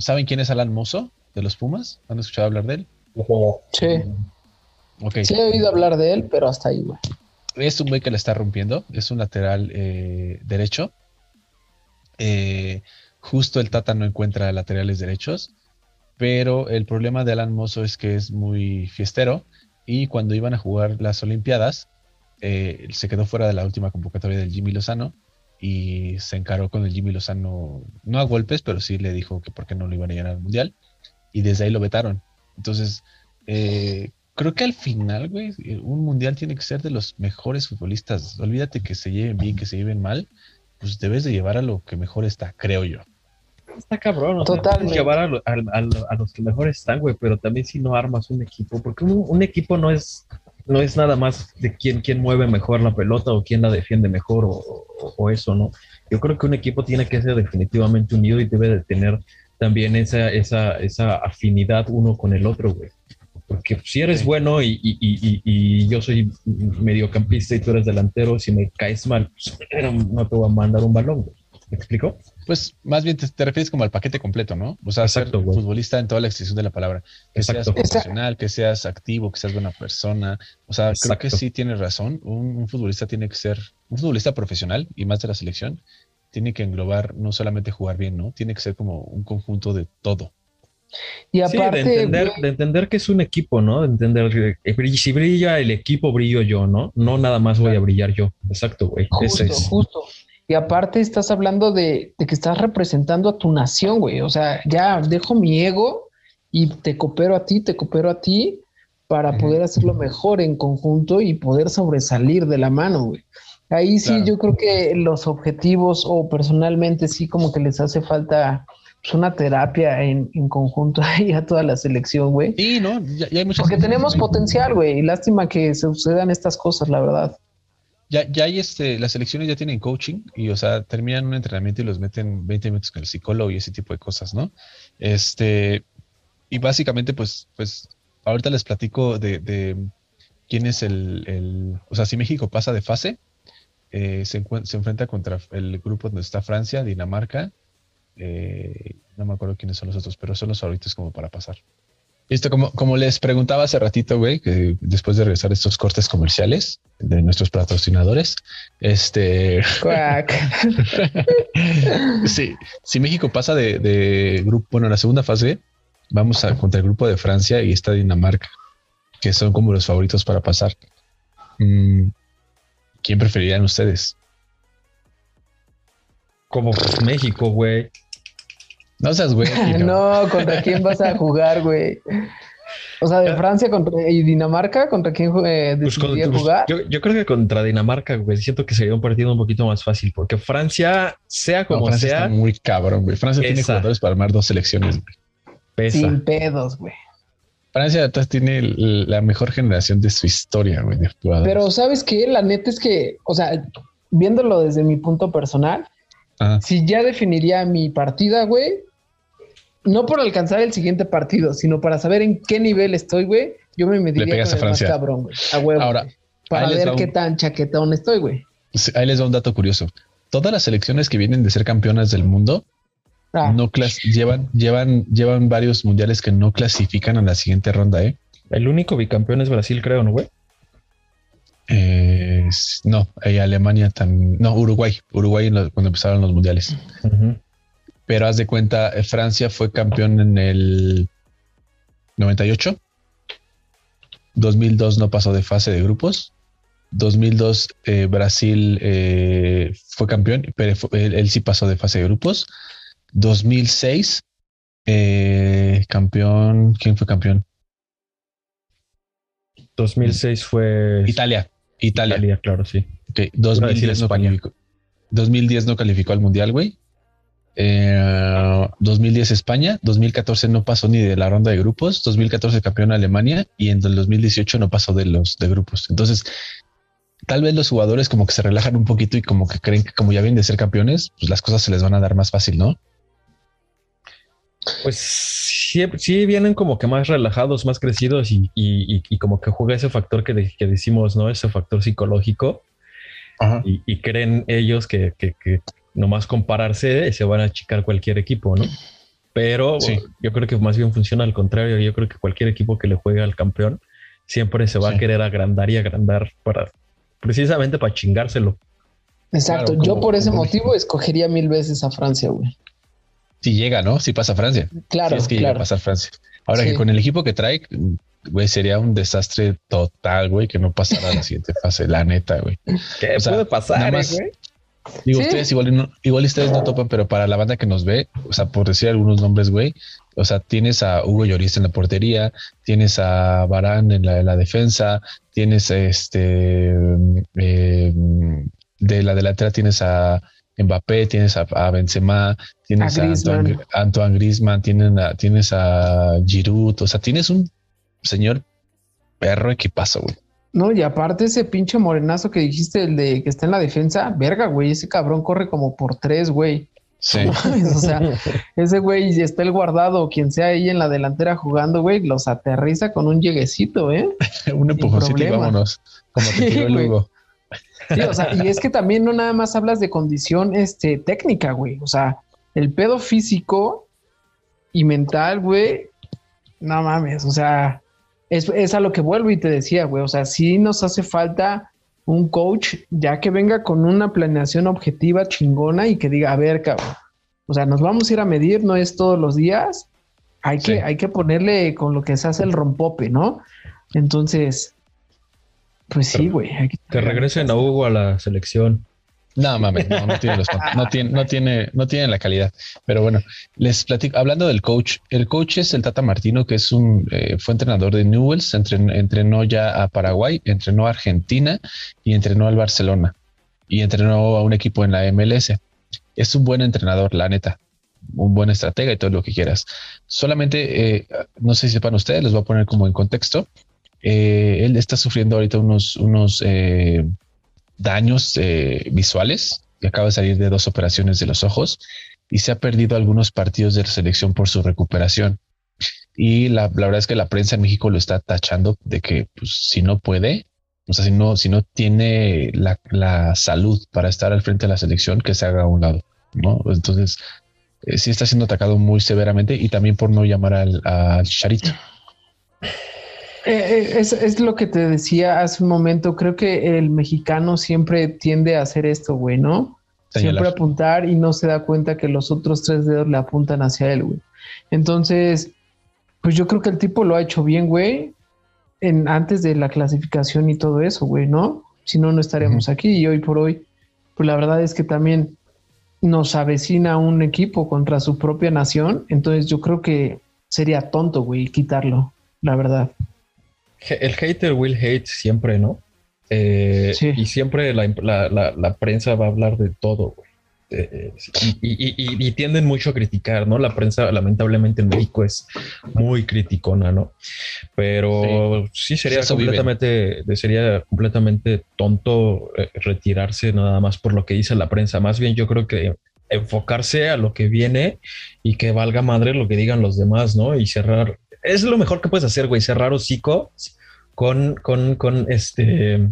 ¿saben quién es Alan Mozo de los Pumas? ¿Han escuchado hablar de él? Sí. Okay. Sí he oído hablar de él, pero hasta ahí, güey. Es un güey que la está rompiendo, es un lateral derecho. Justo el Tata no encuentra laterales derechos, pero el problema de Alan Mozo es que es muy fiestero y cuando iban a jugar las Olimpiadas, se quedó fuera de la última convocatoria del Jimmy Lozano y se encaró con el Jimmy Lozano, no a golpes, pero sí le dijo que por qué no lo iban a llevar al Mundial, y desde ahí lo vetaron. Entonces, creo que al final, güey, un Mundial tiene que ser de los mejores futbolistas. Olvídate que se lleven bien, que se lleven mal, pues debes de llevar a lo que mejor está, creo yo. Está cabrón, o sea, puedes llevar a los que mejor están, güey, pero también si no armas un equipo, porque un equipo no es nada más de quién mueve mejor la pelota o quién la defiende mejor o eso, ¿no? Yo creo que un equipo tiene que ser definitivamente unido y debe de tener también esa afinidad uno con el otro, güey. Porque si eres bueno y yo soy mediocampista y tú eres delantero, si me caes mal, no te voy a mandar un balón, güey. ¿Me explico? Pues más bien te refieres como al paquete completo, ¿no? O sea, exacto, ser futbolista en toda la extensión de la palabra. Que exacto, seas profesional, que seas activo, que seas buena persona. O sea, exacto, creo que sí tienes razón. Un futbolista tiene que ser, un futbolista profesional y más de la selección, tiene que englobar no solamente jugar bien, ¿no? Tiene que ser como un conjunto de todo. Y aparte, sí, de entender que es un equipo, ¿no? De entender que si brilla el equipo, brillo yo, ¿no? No nada más voy a brillar yo. Exacto, güey. Justo, eso es. Justo. Y aparte estás hablando de que estás representando a tu nación, güey. O sea, ya dejo mi ego y te coopero a ti para poder hacerlo mejor en conjunto y poder sobresalir de la mano, güey. Ahí sí, claro, yo creo que los objetivos o personalmente sí como que les hace falta pues, una terapia en conjunto ahí a toda la selección, güey. Sí, ¿no? Ya hay muchas. Porque tenemos potencial, güey. Y lástima que se sucedan estas cosas, la verdad. Ya hay las selecciones ya tienen coaching y, o sea, terminan un entrenamiento y los meten 20 minutos con el psicólogo y ese tipo de cosas, ¿no? Y básicamente, pues, ahorita les platico de quién es o sea, si México pasa de fase, se enfrenta contra el grupo donde está Francia, Dinamarca, no me acuerdo quiénes son los otros, pero son los favoritos como para pasar. Listo, como les preguntaba hace ratito, güey, que después de regresar estos cortes comerciales de nuestros patrocinadores, sí, si México pasa de grupo, bueno, en la segunda fase, vamos contra el grupo de Francia y está Dinamarca, que son como los favoritos para pasar. ¿Quién preferirían ustedes? Como México, güey. No seas güey. No, ¿contra quién vas a jugar, güey? O sea, de Francia y Dinamarca, ¿contra quién decidiría jugar? Yo creo que contra Dinamarca, güey. Siento que sería un partido un poquito más fácil, porque Francia, sea como Francia sea... Francia está muy cabrón, güey. Francia tiene jugadores para armar dos selecciones, güey. Pesa. Sin pedos, güey. Francia atrás tiene la mejor generación de su historia, güey, de jugadores. Pero, ¿sabes qué? La neta es que, o sea, viéndolo desde mi punto personal, si ya definiría mi partida, güey... No por alcanzar el siguiente partido, sino para saber en qué nivel estoy, güey. Yo me mediría con el más cabrón, güey. A huevo. Ahora, para ver qué tan chaquetón estoy, güey. Ahí les da un dato curioso. Todas las selecciones que vienen de ser campeonas del mundo no llevan varios mundiales que no clasifican a la siguiente ronda, ¿eh? El único bicampeón es Brasil, creo, ¿no, güey? No, Alemania también. No, Uruguay. Uruguay cuando empezaron los mundiales. Uh-huh. Pero haz de cuenta, Francia fue campeón en el 98. 2002 no pasó de fase de grupos. 2002 Brasil fue campeón, pero él sí pasó de fase de grupos. 2006 campeón... ¿Quién fue campeón? 2006 fue... Italia. Italia, claro, sí. Okay. 2010 no calificó al Mundial, güey. 2010 España, 2014 no pasó ni de la ronda de grupos, 2014 campeón Alemania y en el 2018 no pasó de los de grupos. Entonces, tal vez los jugadores como que se relajan un poquito y como que creen que como ya vienen de ser campeones, pues las cosas se les van a dar más fácil, ¿no? Pues sí vienen como que más relajados, más crecidos y como que juega ese factor que decimos, ¿no? Ese factor psicológico. Ajá. Y creen ellos que nomás compararse, se van a achicar cualquier equipo, ¿no? Pero sí, yo creo que más bien funciona al contrario. Yo creo que cualquier equipo que le juegue al campeón siempre se va a querer agrandar para precisamente para chingárselo. Exacto. Claro, yo por ese motivo escogería 1000 veces a Francia, güey. Si llega, ¿no? Si pasa Francia. Claro, si es que llega a pasar Francia. Ahora que con el equipo que trae, güey, sería un desastre total, güey, que no pasara a la siguiente fase, la neta, güey. ¿Qué puede pasar, güey? Digo, ¿sí? Ustedes igual ustedes no topan, pero para la banda que nos ve, o sea, por decir algunos nombres, güey, o sea, tienes a Hugo Lloris en la portería, tienes a Varane en la defensa, tienes de la delantera tienes a Mbappé, tienes a Benzema, tienes a Antoine Griezmann, tienes a Giroud, o sea, tienes un señor perro equipazo, güey. No, y aparte ese pinche morenazo que dijiste, el de que está en la defensa, verga, güey, ese cabrón corre como por 3, güey. Sí. O sea, ese güey, si está el Guardado o quien sea ahí en la delantera jugando, güey, los aterriza con un lleguecito, ¿eh? Un empujoncito y vámonos, como te tiró el Hugo. Sí, o sea, y es que también no nada más hablas de condición técnica, güey. O sea, el pedo físico y mental, güey, no mames, o sea, es a lo que vuelvo y te decía, güey. O sea, sí nos hace falta un coach ya que venga con una planeación objetiva chingona y que diga, a ver, cabrón, o sea, nos vamos a ir a medir, no es todos los días. Hay que ponerle con lo que se hace el rompope, ¿no? Entonces... Pues sí, güey. Que regresen a Hugo a la selección. No, mames, no tiene la calidad. Pero bueno, les platico. Hablando del coach, el coach es el Tata Martino, que es fue entrenador de Newell's, entrenó ya a Paraguay, entrenó a Argentina y entrenó al Barcelona. Y entrenó a un equipo en la MLS. Es un buen entrenador, la neta. Un buen estratega y todo lo que quieras. Solamente, no sé si sepan ustedes, les voy a poner como en contexto. Él está sufriendo ahorita unos daños visuales, que acaba de salir de 2 operaciones de los ojos y se ha perdido algunos partidos de la selección por su recuperación. Y la verdad es que la prensa en México lo está tachando de que, pues, si no puede, o sea, si no tiene la salud para estar al frente de la selección, que se haga a un lado, ¿no? Entonces, sí está siendo atacado muy severamente y también por no llamar al Chicharito. Es lo que te decía hace un momento. Creo que el mexicano siempre tiende a hacer esto, güey, ¿no? Señalar. Siempre apuntar y no se da cuenta que los otros 3 dedos le apuntan hacia él, güey. Entonces, pues yo creo que el tipo lo ha hecho bien, güey, antes de la clasificación y todo eso, güey, ¿no? Si no, no estaríamos aquí. Y hoy por hoy, pues la verdad es que también nos avecina un equipo contra su propia nación. Entonces yo creo que sería tonto, güey, quitarlo, la verdad. El hater will hate siempre, ¿no? Sí. Y siempre la prensa va a hablar de todo, güey. Y tienden mucho a criticar, ¿no? La prensa, lamentablemente, en México es muy criticona, ¿no? Pero sí, sería completamente tonto retirarse nada más por lo que dice la prensa. Más bien yo creo que enfocarse a lo que viene y que valga madre lo que digan los demás, ¿no? Y cerrar. Es lo mejor que puedes hacer, güey, cerrar hocico con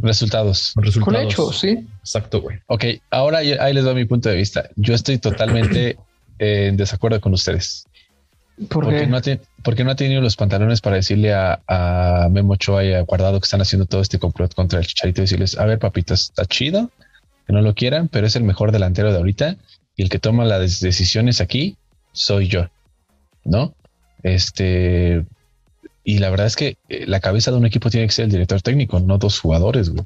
resultados. Con hechos, sí. Exacto, güey. Ok, ahora ahí les doy mi punto de vista. Yo estoy totalmente en desacuerdo con ustedes. ¿Por qué? Porque no ha tenido los pantalones para decirle a Memo Ochoa y a Guardado que están haciendo todo este complot contra el Chicharito y decirles, a ver, papito, está chido, que no lo quieran, pero es el mejor delantero de ahorita y el que toma las decisiones aquí soy yo, ¿no? Y la verdad es que la cabeza de un equipo tiene que ser el director técnico, no 2 jugadores, güey.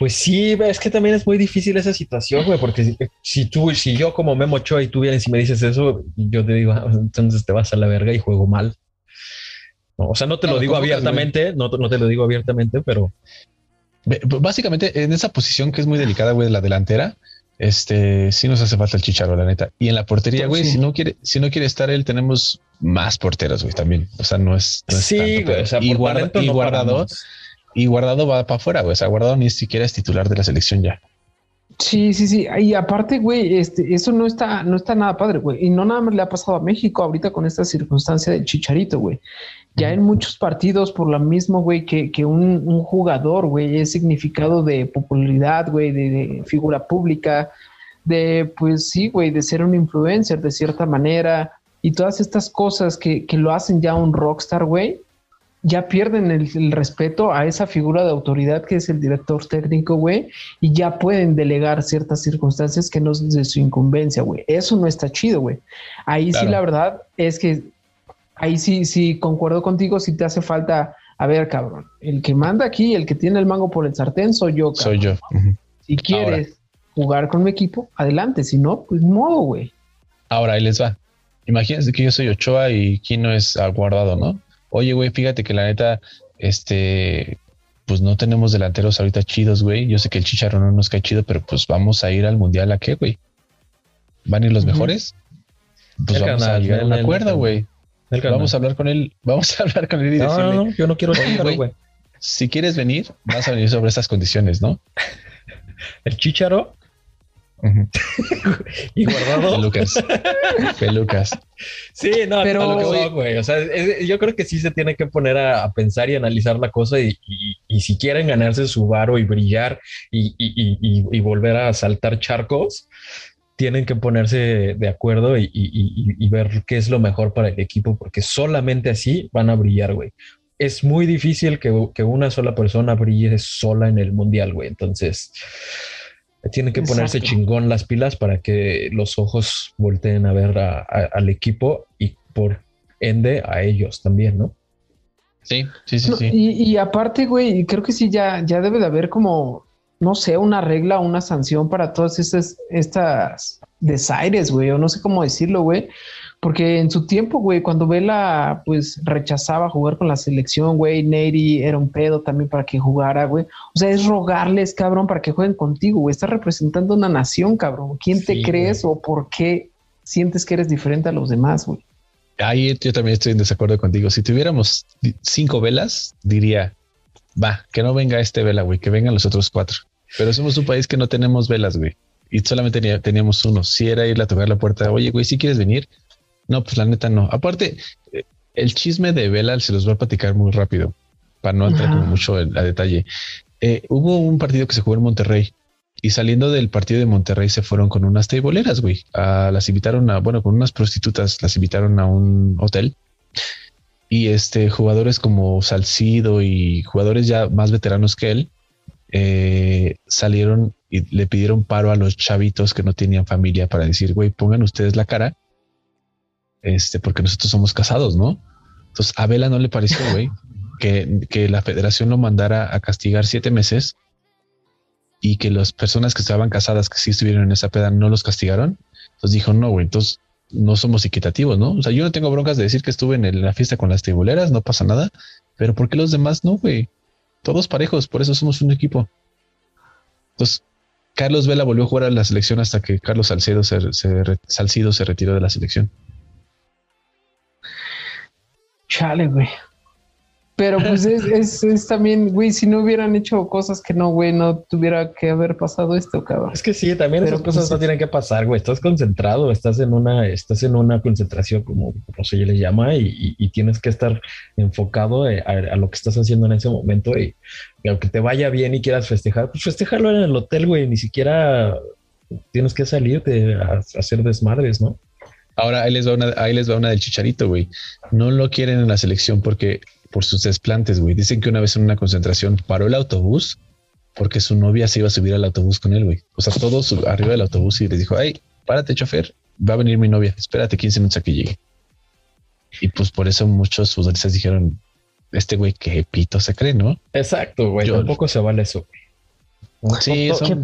Pues sí, es que también es muy difícil esa situación, güey, porque si yo como Memo Ochoa y tú vienes y me dices eso, yo te digo, entonces te vas a la verga y juego mal. No, o sea, no te lo digo abiertamente, no te lo digo abiertamente, pero... Básicamente, en esa posición que es muy delicada, güey, de la delantera, sí nos hace falta el Chicharo, la neta. Y en la portería, güey, sí. si no quiere estar él, tenemos más porteros, güey, también. O sea, no es sí, tanto, güey. O sea, Guardado va para afuera, güey. O sea, Guardado ni siquiera es titular de la selección ya. Sí. Y aparte, güey, eso no está nada padre, güey. Y no nada más le ha pasado a México ahorita con esta circunstancia del Chicharito, güey. Ya en muchos partidos, por lo mismo, güey, que un jugador, güey, es significado de popularidad, güey, de figura pública, de, pues sí, güey, de ser un influencer de cierta manera, y todas estas cosas que lo hacen ya un rockstar, güey, ya pierden el respeto a esa figura de autoridad que es el director técnico, güey, y ya pueden delegar ciertas circunstancias que no es de su incumbencia, güey. Eso no está chido, güey. Ahí claro. Sí, la verdad es que ahí sí, concuerdo contigo, si te hace falta, a ver, cabrón, el que manda aquí, el que tiene el mango por el sartén soy yo, cabrón. Soy yo. Uh-huh. Si quieres jugar con mi equipo, adelante. Si no, pues no, güey. Ahora, ahí les va. Imagínense que yo soy Ochoa y quién no es Guardado, ¿no? Oye, güey, fíjate que la neta, pues no tenemos delanteros ahorita chidos, güey. Yo sé que el Chicharito no nos cae chido, pero pues vamos a ir al Mundial, ¿a qué, güey? ¿Van a ir los mejores? Pues el vamos a llegar a un acuerdo, güey. Vamos a hablar con él, y decirle... No, yo no quiero Chicharito, güey. Si quieres venir, vas a venir sobre estas condiciones, ¿no? El Chicharito... y Guardado pelucas. Sí, no, pero a lo que voy, güey, o sea, yo creo que sí se tiene que poner a pensar y analizar la cosa y si quieren ganarse su varo y brillar y volver a saltar charcos, tienen que ponerse de acuerdo y ver qué es lo mejor para el equipo, porque solamente así van a brillar, güey. Es muy difícil que una sola persona brille sola en el mundial, güey. Entonces tienen que ponerse chingón las pilas para que los ojos volteen a ver al equipo y por ende a ellos también, ¿no? Sí. Y aparte, güey, creo que sí, ya debe de haber como, no sé, una regla, una sanción para todas estas desaires, güey, o no sé cómo decirlo, güey. Porque en su tiempo, güey, cuando Vela, pues, rechazaba jugar con la selección, güey, Neri era un pedo también para que jugara, güey. O sea, es rogarles, cabrón, para que jueguen contigo, güey. Estás representando una nación, cabrón. ¿Quién te crees, güey, o por qué sientes que eres diferente a los demás, güey? Ahí yo también estoy en desacuerdo contigo. Si tuviéramos 5 Velas, diría, va, que no venga este Vela, güey, que vengan los otros 4. Pero somos un país que no tenemos Velas, güey. Y solamente teníamos uno. Si era irle a tocar la puerta, oye, güey, si quieres venir... No, pues la neta no. Aparte, el chisme de Vela se los voy a platicar muy rápido para no entrar como mucho a detalle. Hubo un partido que se jugó en Monterrey y saliendo del partido de Monterrey se fueron con unas teiboleras, güey. Las invitaron con unas prostitutas, las invitaron a un hotel y jugadores como Salcido y jugadores ya más veteranos que él salieron y le pidieron paro a los chavitos que no tenían familia para decir, güey, pongan ustedes la cara. Porque nosotros somos casados, ¿no? Entonces a Vela no le pareció, güey, que la federación lo mandara a castigar 7 meses y que las personas que estaban casadas, que sí estuvieron en esa peda, no los castigaron. Entonces dijo, no, güey, entonces no somos equitativos, ¿no? O sea, yo no tengo broncas de decir que estuve en la fiesta con las tribuleras, no pasa nada, pero ¿por qué los demás no, güey? Todos parejos, por eso somos un equipo. Entonces Carlos Vela volvió a jugar a la selección hasta que Carlos Salcido se retiró de la selección. Chale, güey. Pero pues es también, güey, si no hubieran hecho cosas que no, güey, no tuviera que haber pasado esto, cabrón. Es que sí, también esas cosas no tienen que pasar, güey. Estás concentrado, estás en una concentración, como se le llama, y tienes que estar enfocado a lo que estás haciendo en ese momento. Y aunque te vaya bien y quieras festejar, pues festejarlo en el hotel, güey. Ni siquiera tienes que salirte a hacer desmadres, ¿no? Ahora ahí les va una del Chicharito, güey. No lo quieren en la selección por sus desplantes, güey. Dicen que una vez en una concentración paró el autobús porque su novia se iba a subir al autobús con él, güey. O sea, todos arriba del autobús y les dijo, ay, párate, chofer, va a venir mi novia. Espérate 15 minutos a que llegue. Y pues por eso muchos futbolistas dijeron, este güey que pito se cree, ¿no? Exacto, güey. Tampoco se vale eso, güey. Sí, son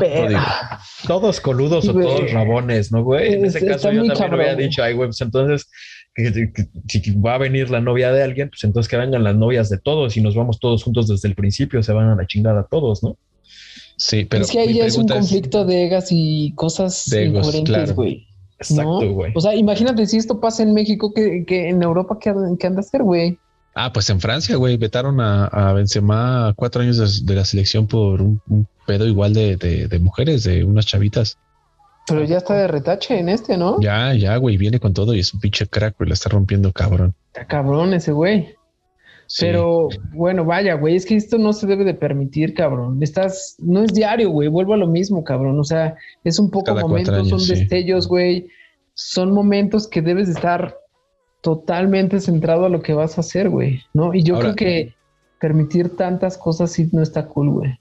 todos coludos sí, o todos rabones, ¿no, güey? En ese caso yo también había dicho, ay, güey, pues entonces si va a venir la novia de alguien, pues entonces que vengan las novias de todos y nos vamos todos juntos desde el principio, se van a la chingada todos, ¿no? Sí, pero es que ahí ya es un conflicto de egas y cosas incoherentes, güey. Claro. Exacto, güey. ¿No? O sea, imagínate si esto pasa en México, que en Europa, ¿qué anda a hacer, güey? Ah, pues en Francia, güey, vetaron a Benzema 4 años de la selección por un pedo igual de mujeres, de unas chavitas. Pero ya está de retache en ¿no? Ya, güey, viene con todo y es un pinche crack, güey, la está rompiendo, cabrón. Está cabrón ese güey. Sí. Pero, bueno, vaya, güey, es que esto no se debe de permitir, cabrón. No es diario, güey, vuelvo a lo mismo, cabrón. O sea, es un poco cada momentos, años, son destellos, güey. Son momentos que debes de estar totalmente centrado a lo que vas a hacer, güey, ¿no? Y yo creo que permitir tantas cosas sí no está cool, güey.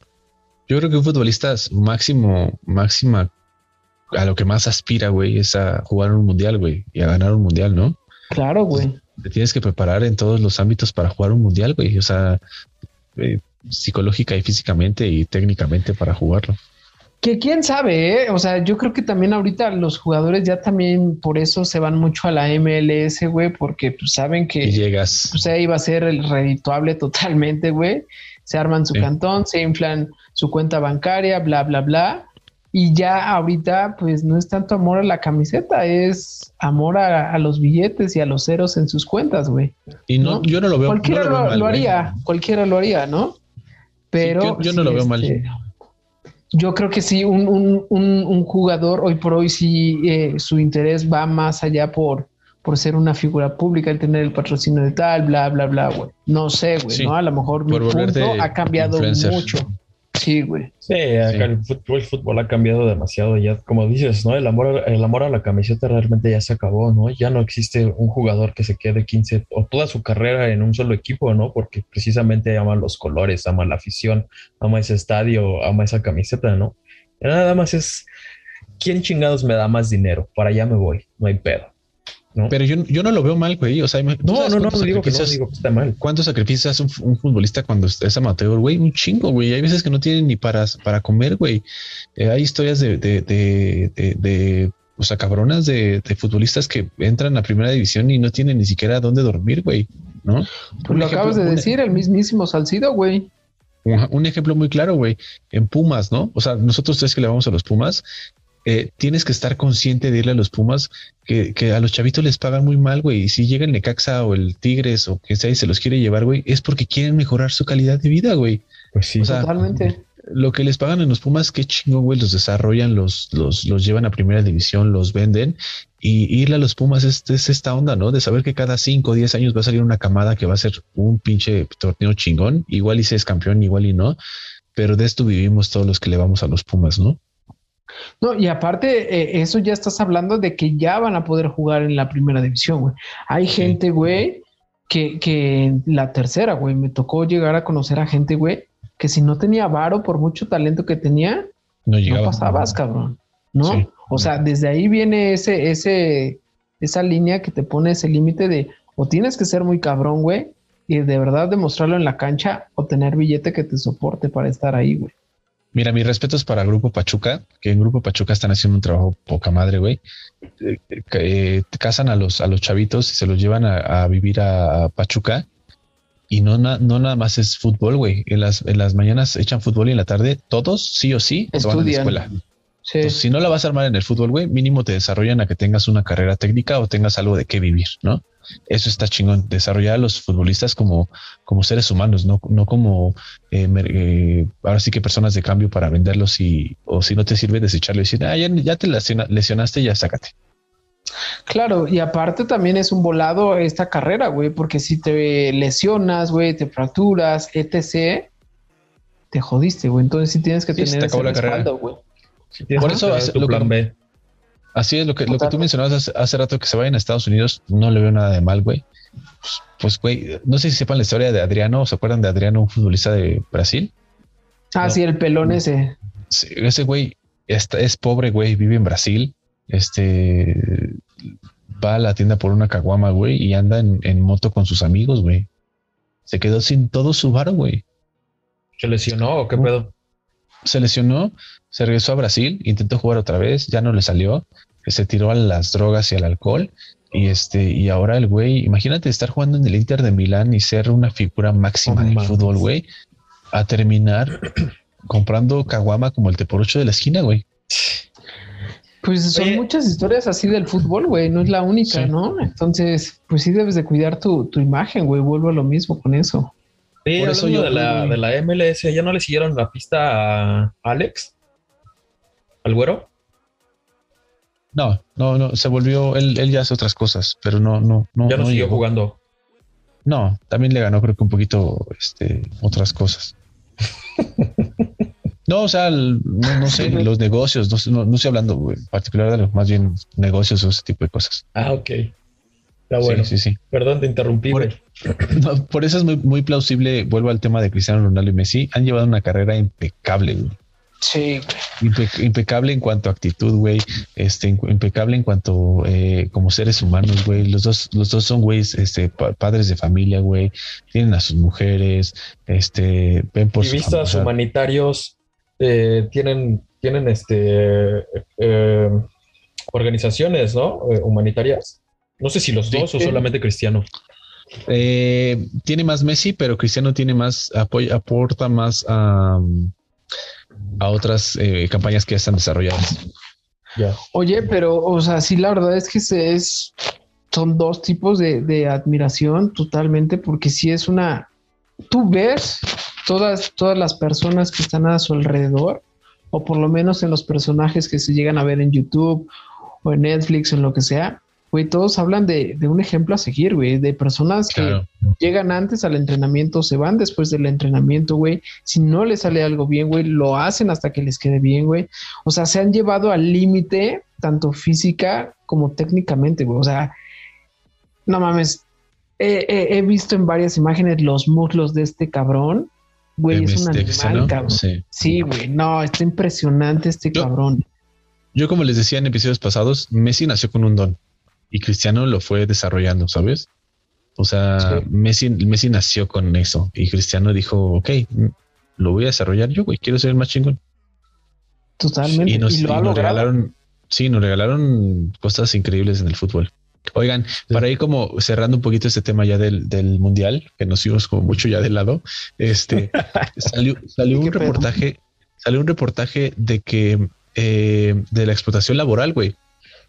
Yo creo que un futbolista máxima, a lo que más aspira, güey, es a jugar un mundial, güey, y a ganar un mundial, ¿no? Claro, güey. Te tienes que preparar en todos los ámbitos para jugar un mundial, güey, o sea, psicológica y físicamente y técnicamente para jugarlo. Que quién sabe, ¿eh? O sea, yo creo que también ahorita los jugadores ya también por eso se van mucho a la MLS, güey, porque pues saben que... Y llegas. Pues ahí va a ser el redituable totalmente, güey. Se arman su cantón, se inflan su cuenta bancaria, bla, bla, bla. Y ya ahorita, pues no es tanto amor a la camiseta, es amor a los billetes y a los ceros en sus cuentas, güey. Y no, yo no lo veo mal. Cualquiera lo haría, cualquiera lo haría, ¿no? Pero sí, yo no lo veo mal. Yo creo que sí, un jugador hoy por hoy sí, su interés va más allá por ser una figura pública, el tener el patrocinio de tal, bla, bla, bla, güey. No sé, güey, sí, ¿no? A lo mejor mi punto ha cambiado mucho. Sí, güey. Sí, acá el fútbol ha cambiado demasiado ya, como dices, ¿no? El amor a la camiseta realmente ya se acabó, ¿no? Ya no existe un jugador que se quede 15 o toda su carrera en un solo equipo, ¿no? Porque precisamente ama los colores, ama la afición, ama ese estadio, ama esa camiseta, ¿no? Y nada más es, ¿quién chingados me da más dinero? Para allá me voy, no hay pedo, ¿no? Pero yo no lo veo mal, güey. O sea, no digo que está mal. ¿Cuántos sacrificios hace un futbolista cuando es amateur, güey? Un chingo, güey. Hay veces que no tienen ni para comer, güey. Hay historias de o sea, cabronas de futbolistas que entran a primera división y no tienen ni siquiera dónde dormir, güey, ¿no? Pues lo acabas de decir, el mismísimo Salcido, güey. Un ejemplo muy claro, güey. En Pumas, ¿no? O sea, nosotros tres que le vamos a los Pumas, tienes que estar consciente de irle a los Pumas que a los chavitos les pagan muy mal, güey. Y si llega el Necaxa o el Tigres o quien sea y se los quiere llevar, güey, es porque quieren mejorar su calidad de vida, güey. Pues sí, o sea, totalmente. Lo que les pagan en los Pumas, qué chingo, güey, los desarrollan, los llevan a primera división, los venden. Y irle a los Pumas es esta onda, ¿no? De saber que cada 5 o 10 años va a salir una camada que va a ser un pinche torneo chingón. Igual y se es campeón, igual y no. Pero de esto vivimos todos los que le vamos a los Pumas, ¿no? No, y aparte, eso ya estás hablando de que ya van a poder jugar en la primera división, güey. Hay gente, güey, que en la tercera, güey, me tocó llegar a conocer a gente, güey, que si no tenía varo por mucho talento que tenía, no pasabas, cabrón, ¿no? Sí. O sea, desde ahí viene esa línea que te pone ese límite de o tienes que ser muy cabrón, güey, y de verdad demostrarlo en la cancha o tener billete que te soporte para estar ahí, güey. Mira, mis respetos para Grupo Pachuca, que en Grupo Pachuca están haciendo un trabajo poca madre, güey. Casan a los chavitos y se los llevan a vivir a Pachuca. Y no nada más es fútbol, güey. En las mañanas echan fútbol y en la tarde todos sí o sí estudian. Van a la escuela. Sí. Entonces, si no la vas a armar en el fútbol, güey, mínimo te desarrollan a que tengas una carrera técnica o tengas algo de qué vivir, ¿no? Eso está chingón, desarrollar a los futbolistas como seres humanos, no como ahora sí que personas de cambio para venderlos o si no te sirve desecharlo y decir, ya te lesionaste, ya sácate. Claro, y aparte también es un volado esta carrera, güey, porque si te lesionas, güey, te fracturas, etc., te jodiste, güey. Entonces sí tienes que tener ese respaldo, güey. Sí, por eso es tu plan B. Así es, lo que tú mencionabas hace rato, que se vayan a Estados Unidos, no le veo nada de mal, güey. Pues, güey, no sé si sepan la historia de Adriano, ¿se acuerdan de Adriano, un futbolista de Brasil? Ah, no. Sí, el pelón ese. Sí, ese güey es pobre, güey, vive en Brasil, va a la tienda por una caguama, güey, y anda en moto con sus amigos, güey. Se quedó sin todo su varo, güey. ¿Se lesionó o qué pedo? Se lesionó, se regresó a Brasil, intentó jugar otra vez, ya no le salió, se tiró a las drogas y al alcohol, y ahora el güey, imagínate estar jugando en el Inter de Milán y ser una figura máxima del fútbol, güey, a terminar comprando caguama como el teporocho de la esquina, güey. Pues son muchas historias así del fútbol, güey, no es la única, sí, ¿no? Entonces, pues sí debes de cuidar tu imagen, güey, vuelvo a lo mismo con eso. Sí, por eso yo de la MLS, ¿ya no le siguieron la pista a Alex? ¿Al güero? No, se volvió, él ya hace otras cosas, pero no. Ya no siguió jugando. No, también le ganó creo que un poquito otras cosas. No, o sea, no sé, los negocios, no estoy hablando güey, en particular de los más bien negocios o ese tipo de cosas. Ah, ok. Está bueno. Sí. Perdón, te interrumpí. Por eso es muy, muy plausible. Vuelvo al tema de Cristiano Ronaldo y Messi. Han llevado una carrera impecable, güey. Sí. Impecable en cuanto a actitud, güey. Impecable en cuanto como seres humanos, güey. Los dos son güeyes, padres de familia, güey. Tienen a sus mujeres, ven por sus. Activistas humanitarios, tienen tienen organizaciones, ¿no? Humanitarias. No sé si los dos o solamente Cristiano. Tiene más Messi, pero Cristiano tiene más apoyo, aporta más a otras campañas que ya están desarrolladas. Yeah. Oye, pero, o sea, sí, la verdad es que son dos tipos de admiración totalmente, porque sí es una... Tú ves todas las personas que están a su alrededor, o por lo menos en los personajes que se llegan a ver en YouTube o en Netflix, en lo que sea, güey, todos hablan de un ejemplo a seguir, güey, de personas que claro. Llegan antes al entrenamiento, se van después del entrenamiento, güey, si no les sale algo bien, güey, lo hacen hasta que les quede bien, güey, o sea, se han llevado al límite, tanto física como técnicamente, güey, o sea, no mames, he visto en varias imágenes los muslos de este cabrón, güey, es un animal, ¿no? Cabrón. Sí, güey, no, está impresionante cabrón. Yo, como les decía en episodios pasados, Messi nació con un don. Y Cristiano lo fue desarrollando, ¿sabes? O sea, sí. Messi nació con eso. Y Cristiano dijo, ok, lo voy a desarrollar yo, güey. Quiero ser el más chingón. Totalmente. Nos regalaron cosas increíbles en el fútbol. Oigan, sí. Para ir como cerrando un poquito este tema ya del Mundial, que nos íbamos como mucho ya de lado, salió un reportaje de que de la explotación laboral, güey.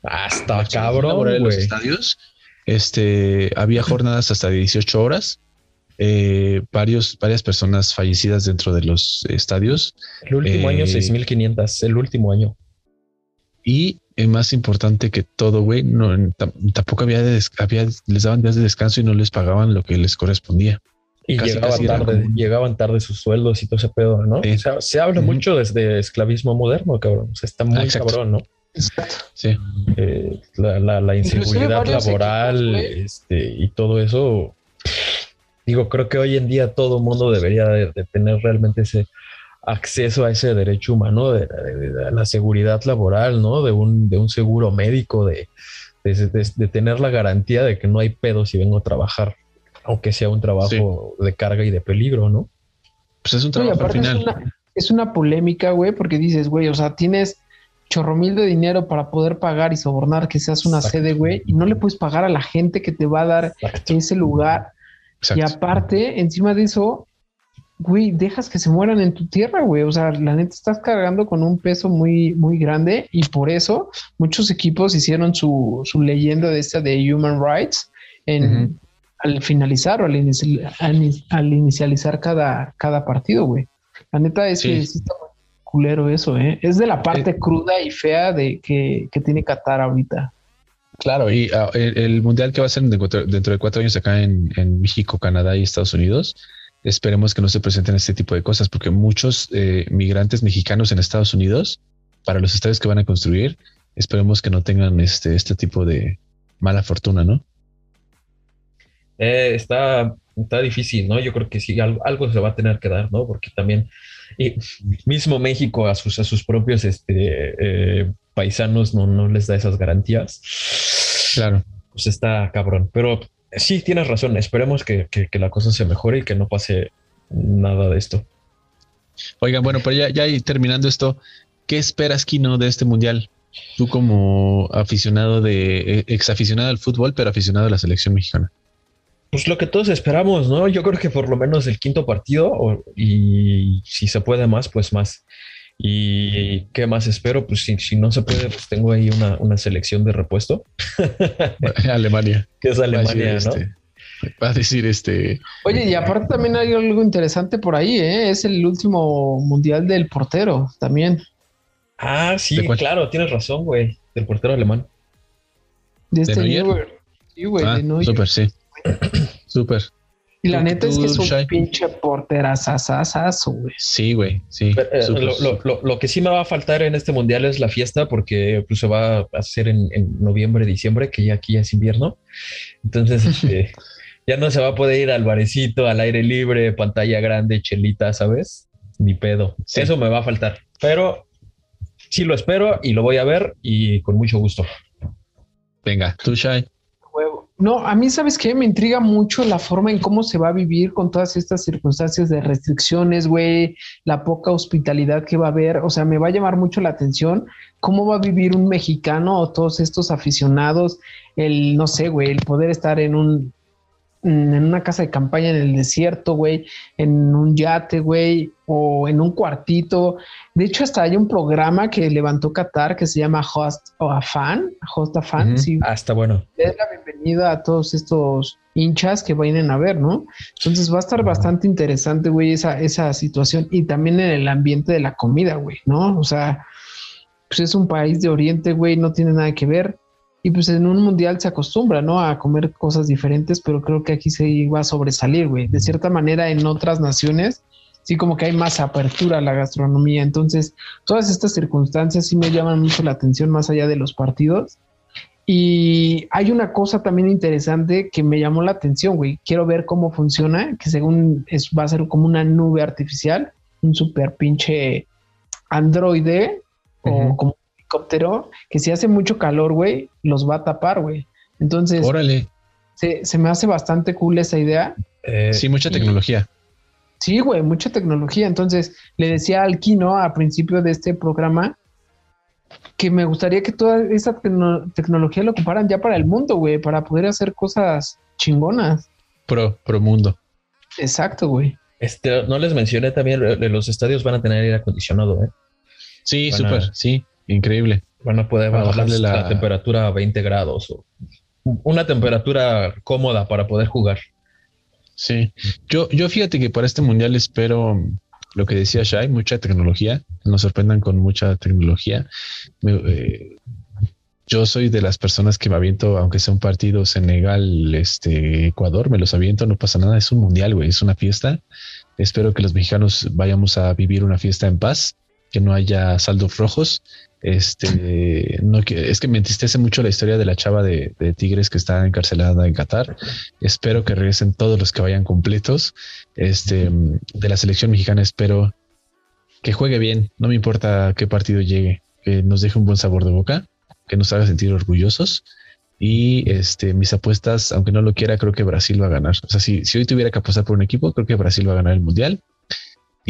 Hasta cabrón, en los estadios, había jornadas hasta 18 horas, varias personas fallecidas dentro de los estadios. El último año 6,500, el último año. Y más importante que todo, güey, tampoco les daban días de descanso y no les pagaban lo que les correspondía. Y llegaban tarde sus sueldos y todo ese pedo, ¿no? O sea, se habla mucho desde esclavismo moderno, cabrón. O sea, está muy cabrón, ¿no? Exacto. Sí. La inseguridad laboral, y todo eso. Digo, creo que hoy en día todo mundo debería de tener realmente ese acceso a ese derecho humano de la seguridad laboral, ¿no? De un seguro médico, de tener la garantía de que no hay pedo si vengo a trabajar, aunque sea un trabajo de carga y de peligro, ¿no? Pues es un trabajo al final. Es una polémica, güey, porque dices, güey, o sea, tienes chorromil de dinero para poder pagar y sobornar que seas una sede, güey, y no le puedes pagar a la gente que te va a dar ese lugar. Exacto. Y aparte, encima de eso, güey, dejas que se mueran en tu tierra, güey. O sea, la neta estás cargando con un peso muy, muy grande, y por eso muchos equipos hicieron su leyenda de esta de Human Rights al finalizar o al inicializar cada partido, güey. La neta es que está culero eso, es de la parte cruda y fea de que tiene Qatar ahorita. Claro, y el mundial que va a ser dentro de 4 años acá en México, Canadá y Estados Unidos, esperemos que no se presenten este tipo de cosas, porque muchos migrantes mexicanos en Estados Unidos, para los estadios que van a construir, esperemos que no tengan este tipo de mala fortuna, ¿no? Está difícil, ¿no? Yo creo que sí, algo se va a tener que dar, ¿no? Porque también mismo México a sus propios paisanos no les da esas garantías. Claro. Pues está cabrón. Pero sí, tienes razón. Esperemos que la cosa se mejore y que no pase nada de esto. Oigan, bueno, pero ya y terminando esto, ¿qué esperas, Kino, de este mundial? Tú como exaficionado al fútbol, pero aficionado a la selección mexicana. Pues lo que todos esperamos, ¿no? Yo creo que por lo menos el quinto partido, y si se puede más, pues más. ¿Y qué más espero? Pues si no se puede, pues tengo ahí una selección de repuesto. Alemania. Que es Alemania, ¿no? Va a decir Oye, y aparte también hay algo interesante por ahí, ¿eh? Es el último mundial del portero también. Ah, sí, claro, tienes razón, güey. Del portero alemán. De Neuer. Sí, güey, de Neuer. Súper, sí. Súper. Y la neta es que es un pinche porterazazazazo, güey. Sí, güey, sí. Lo que sí me va a faltar en este mundial es la fiesta, porque pues, se va a hacer en noviembre, diciembre, que ya aquí es invierno. Entonces, ya no se va a poder ir al barecito, al aire libre, pantalla grande, chelita, ¿sabes? Ni pedo. Sí. Eso me va a faltar. Pero sí lo espero y lo voy a ver y con mucho gusto. Venga, tú, Shai. No, a mí, ¿sabes qué? Me intriga mucho la forma en cómo se va a vivir con todas estas circunstancias de restricciones, güey, la poca hospitalidad que va a haber. O sea, me va a llamar mucho la atención cómo va a vivir un mexicano o todos estos aficionados, el, no sé, güey, el poder estar en una casa de campaña en el desierto, güey, en un yate, güey, o en un cuartito. De hecho, hasta hay un programa que levantó Qatar que se llama Host o a Fan, Host a Fan. Uh-huh. Sí. Ah, está bueno. Es la bienvenida a todos estos hinchas que vienen a ver, ¿no? Entonces va a estar bastante interesante, güey, esa situación, y también en el ambiente de la comida, güey, ¿no? O sea, pues es un país de Oriente, güey, no tiene nada que ver. Y pues en un mundial se acostumbra, ¿no? A comer cosas diferentes, pero creo que aquí se va a sobresalir, güey. De cierta manera, en otras naciones, sí como que hay más apertura a la gastronomía. Entonces, todas estas circunstancias sí me llaman mucho la atención más allá de los partidos. Y hay una cosa también interesante que me llamó la atención, güey. Quiero ver cómo funciona, que según es, va a ser como una nube artificial, un super pinche androide, uh-huh, o como helicóptero, que si hace mucho calor, güey, los va a tapar, güey. Entonces, órale. Se me hace bastante cool esa idea. Sí, mucha tecnología. Sí, güey, mucha tecnología. Entonces, le decía al Kino a principio de este programa que me gustaría que toda esa tecnología la ocuparan ya para el mundo, güey, para poder hacer cosas chingonas. Pro mundo. Exacto, güey. No les mencioné también, los estadios van a tener aire acondicionado, ¿eh? Sí, súper, sí. Increíble. Van a poder bajarle la temperatura a 20 grados. O una temperatura cómoda para poder jugar. Sí. Yo fíjate que para este mundial espero lo que decía Shai, mucha tecnología. Nos sorprendan con mucha tecnología. Yo soy de las personas que me aviento, aunque sea un partido Senegal, Ecuador, me los aviento, no pasa nada. Es un mundial, güey. Es una fiesta. Espero que los mexicanos vayamos a vivir una fiesta en paz, que no haya saldos rojos. Es que me entristece mucho la historia de la chava de Tigres que está encarcelada en Qatar. Espero que regresen todos los que vayan completos. De la selección mexicana espero que juegue bien. No me importa qué partido llegue, que nos deje un buen sabor de boca, que nos haga sentir orgullosos. Y mis apuestas, aunque no lo quiera, creo que Brasil va a ganar. O sea, si hoy tuviera que apostar por un equipo, creo que Brasil va a ganar el mundial.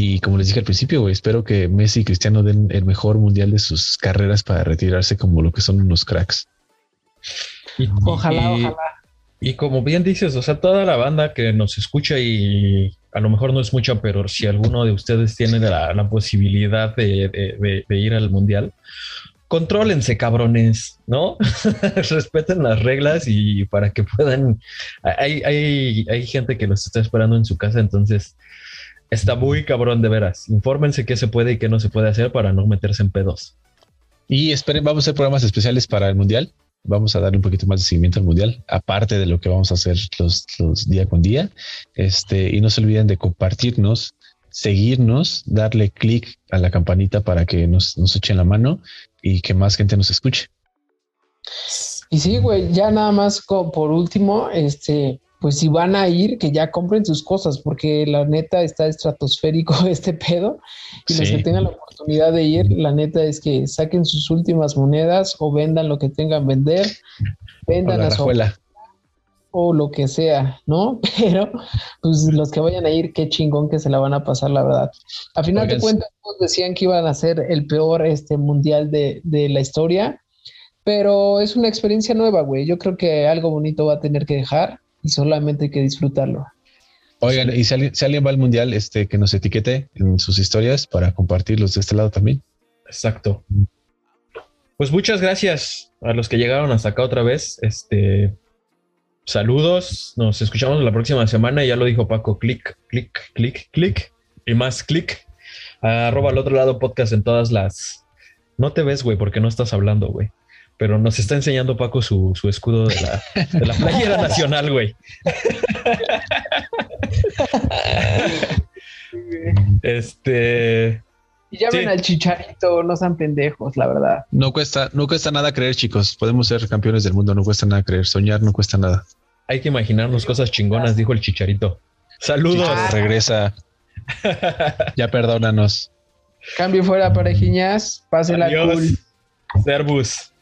Y como les dije al principio, güey, espero que Messi y Cristiano den el mejor mundial de sus carreras para retirarse como lo que son unos cracks. Ojalá. Y como bien dices, o sea, toda la banda que nos escucha, y a lo mejor no es mucha, pero si alguno de ustedes tiene la posibilidad de ir al mundial, contrólense, cabrones, ¿no? Respeten las reglas y para que puedan... Hay gente que los está esperando en su casa, entonces... Está muy cabrón, de veras. Infórmense qué se puede y qué no se puede hacer para no meterse en pedos. Y esperen, vamos a hacer programas especiales para el mundial. Vamos a darle un poquito más de seguimiento al mundial, aparte de lo que vamos a hacer los día con día. Y no se olviden de compartirnos, seguirnos, darle click a la campanita para que nos echen la mano y que más gente nos escuche. Y sí, güey, ya nada más por último, pues si van a ir, que ya compren sus cosas, porque la neta está estratosférico este pedo, y sí, los que tengan la oportunidad de ir, la neta es que saquen sus últimas monedas o vendan lo que tengan vender, vendan a su abuela o lo que sea, ¿no? Pero pues los que vayan a ir, qué chingón que se la van a pasar, la verdad. A final de cuentas, todos decían que iban a ser el peor mundial de la historia, pero es una experiencia nueva, güey. Yo creo que algo bonito va a tener que dejar, y solamente hay que disfrutarlo. Oigan, y si alguien va al mundial, que nos etiquete en sus historias para compartirlos de este lado también. Exacto. Pues muchas gracias a los que llegaron hasta acá otra vez. Saludos. Nos escuchamos la próxima semana. Ya lo dijo Paco. Clic, clic, clic, clic. Y más clic. @ al otro lado podcast en todas las... No te ves, güey, porque no estás hablando, güey. Pero nos está enseñando Paco su escudo de la playera nacional, güey. Y llamen al Chicharito, no sean pendejos, la verdad. No cuesta nada creer, chicos. Podemos ser campeones del mundo, no cuesta nada creer. Soñar no cuesta nada. Hay que imaginarnos cosas chingonas, dijo el Chicharito. ¡Saludos! Chicharito regresa. Ya perdónanos. Cambio fuera, parejiñas. Pásenla cool. Servus.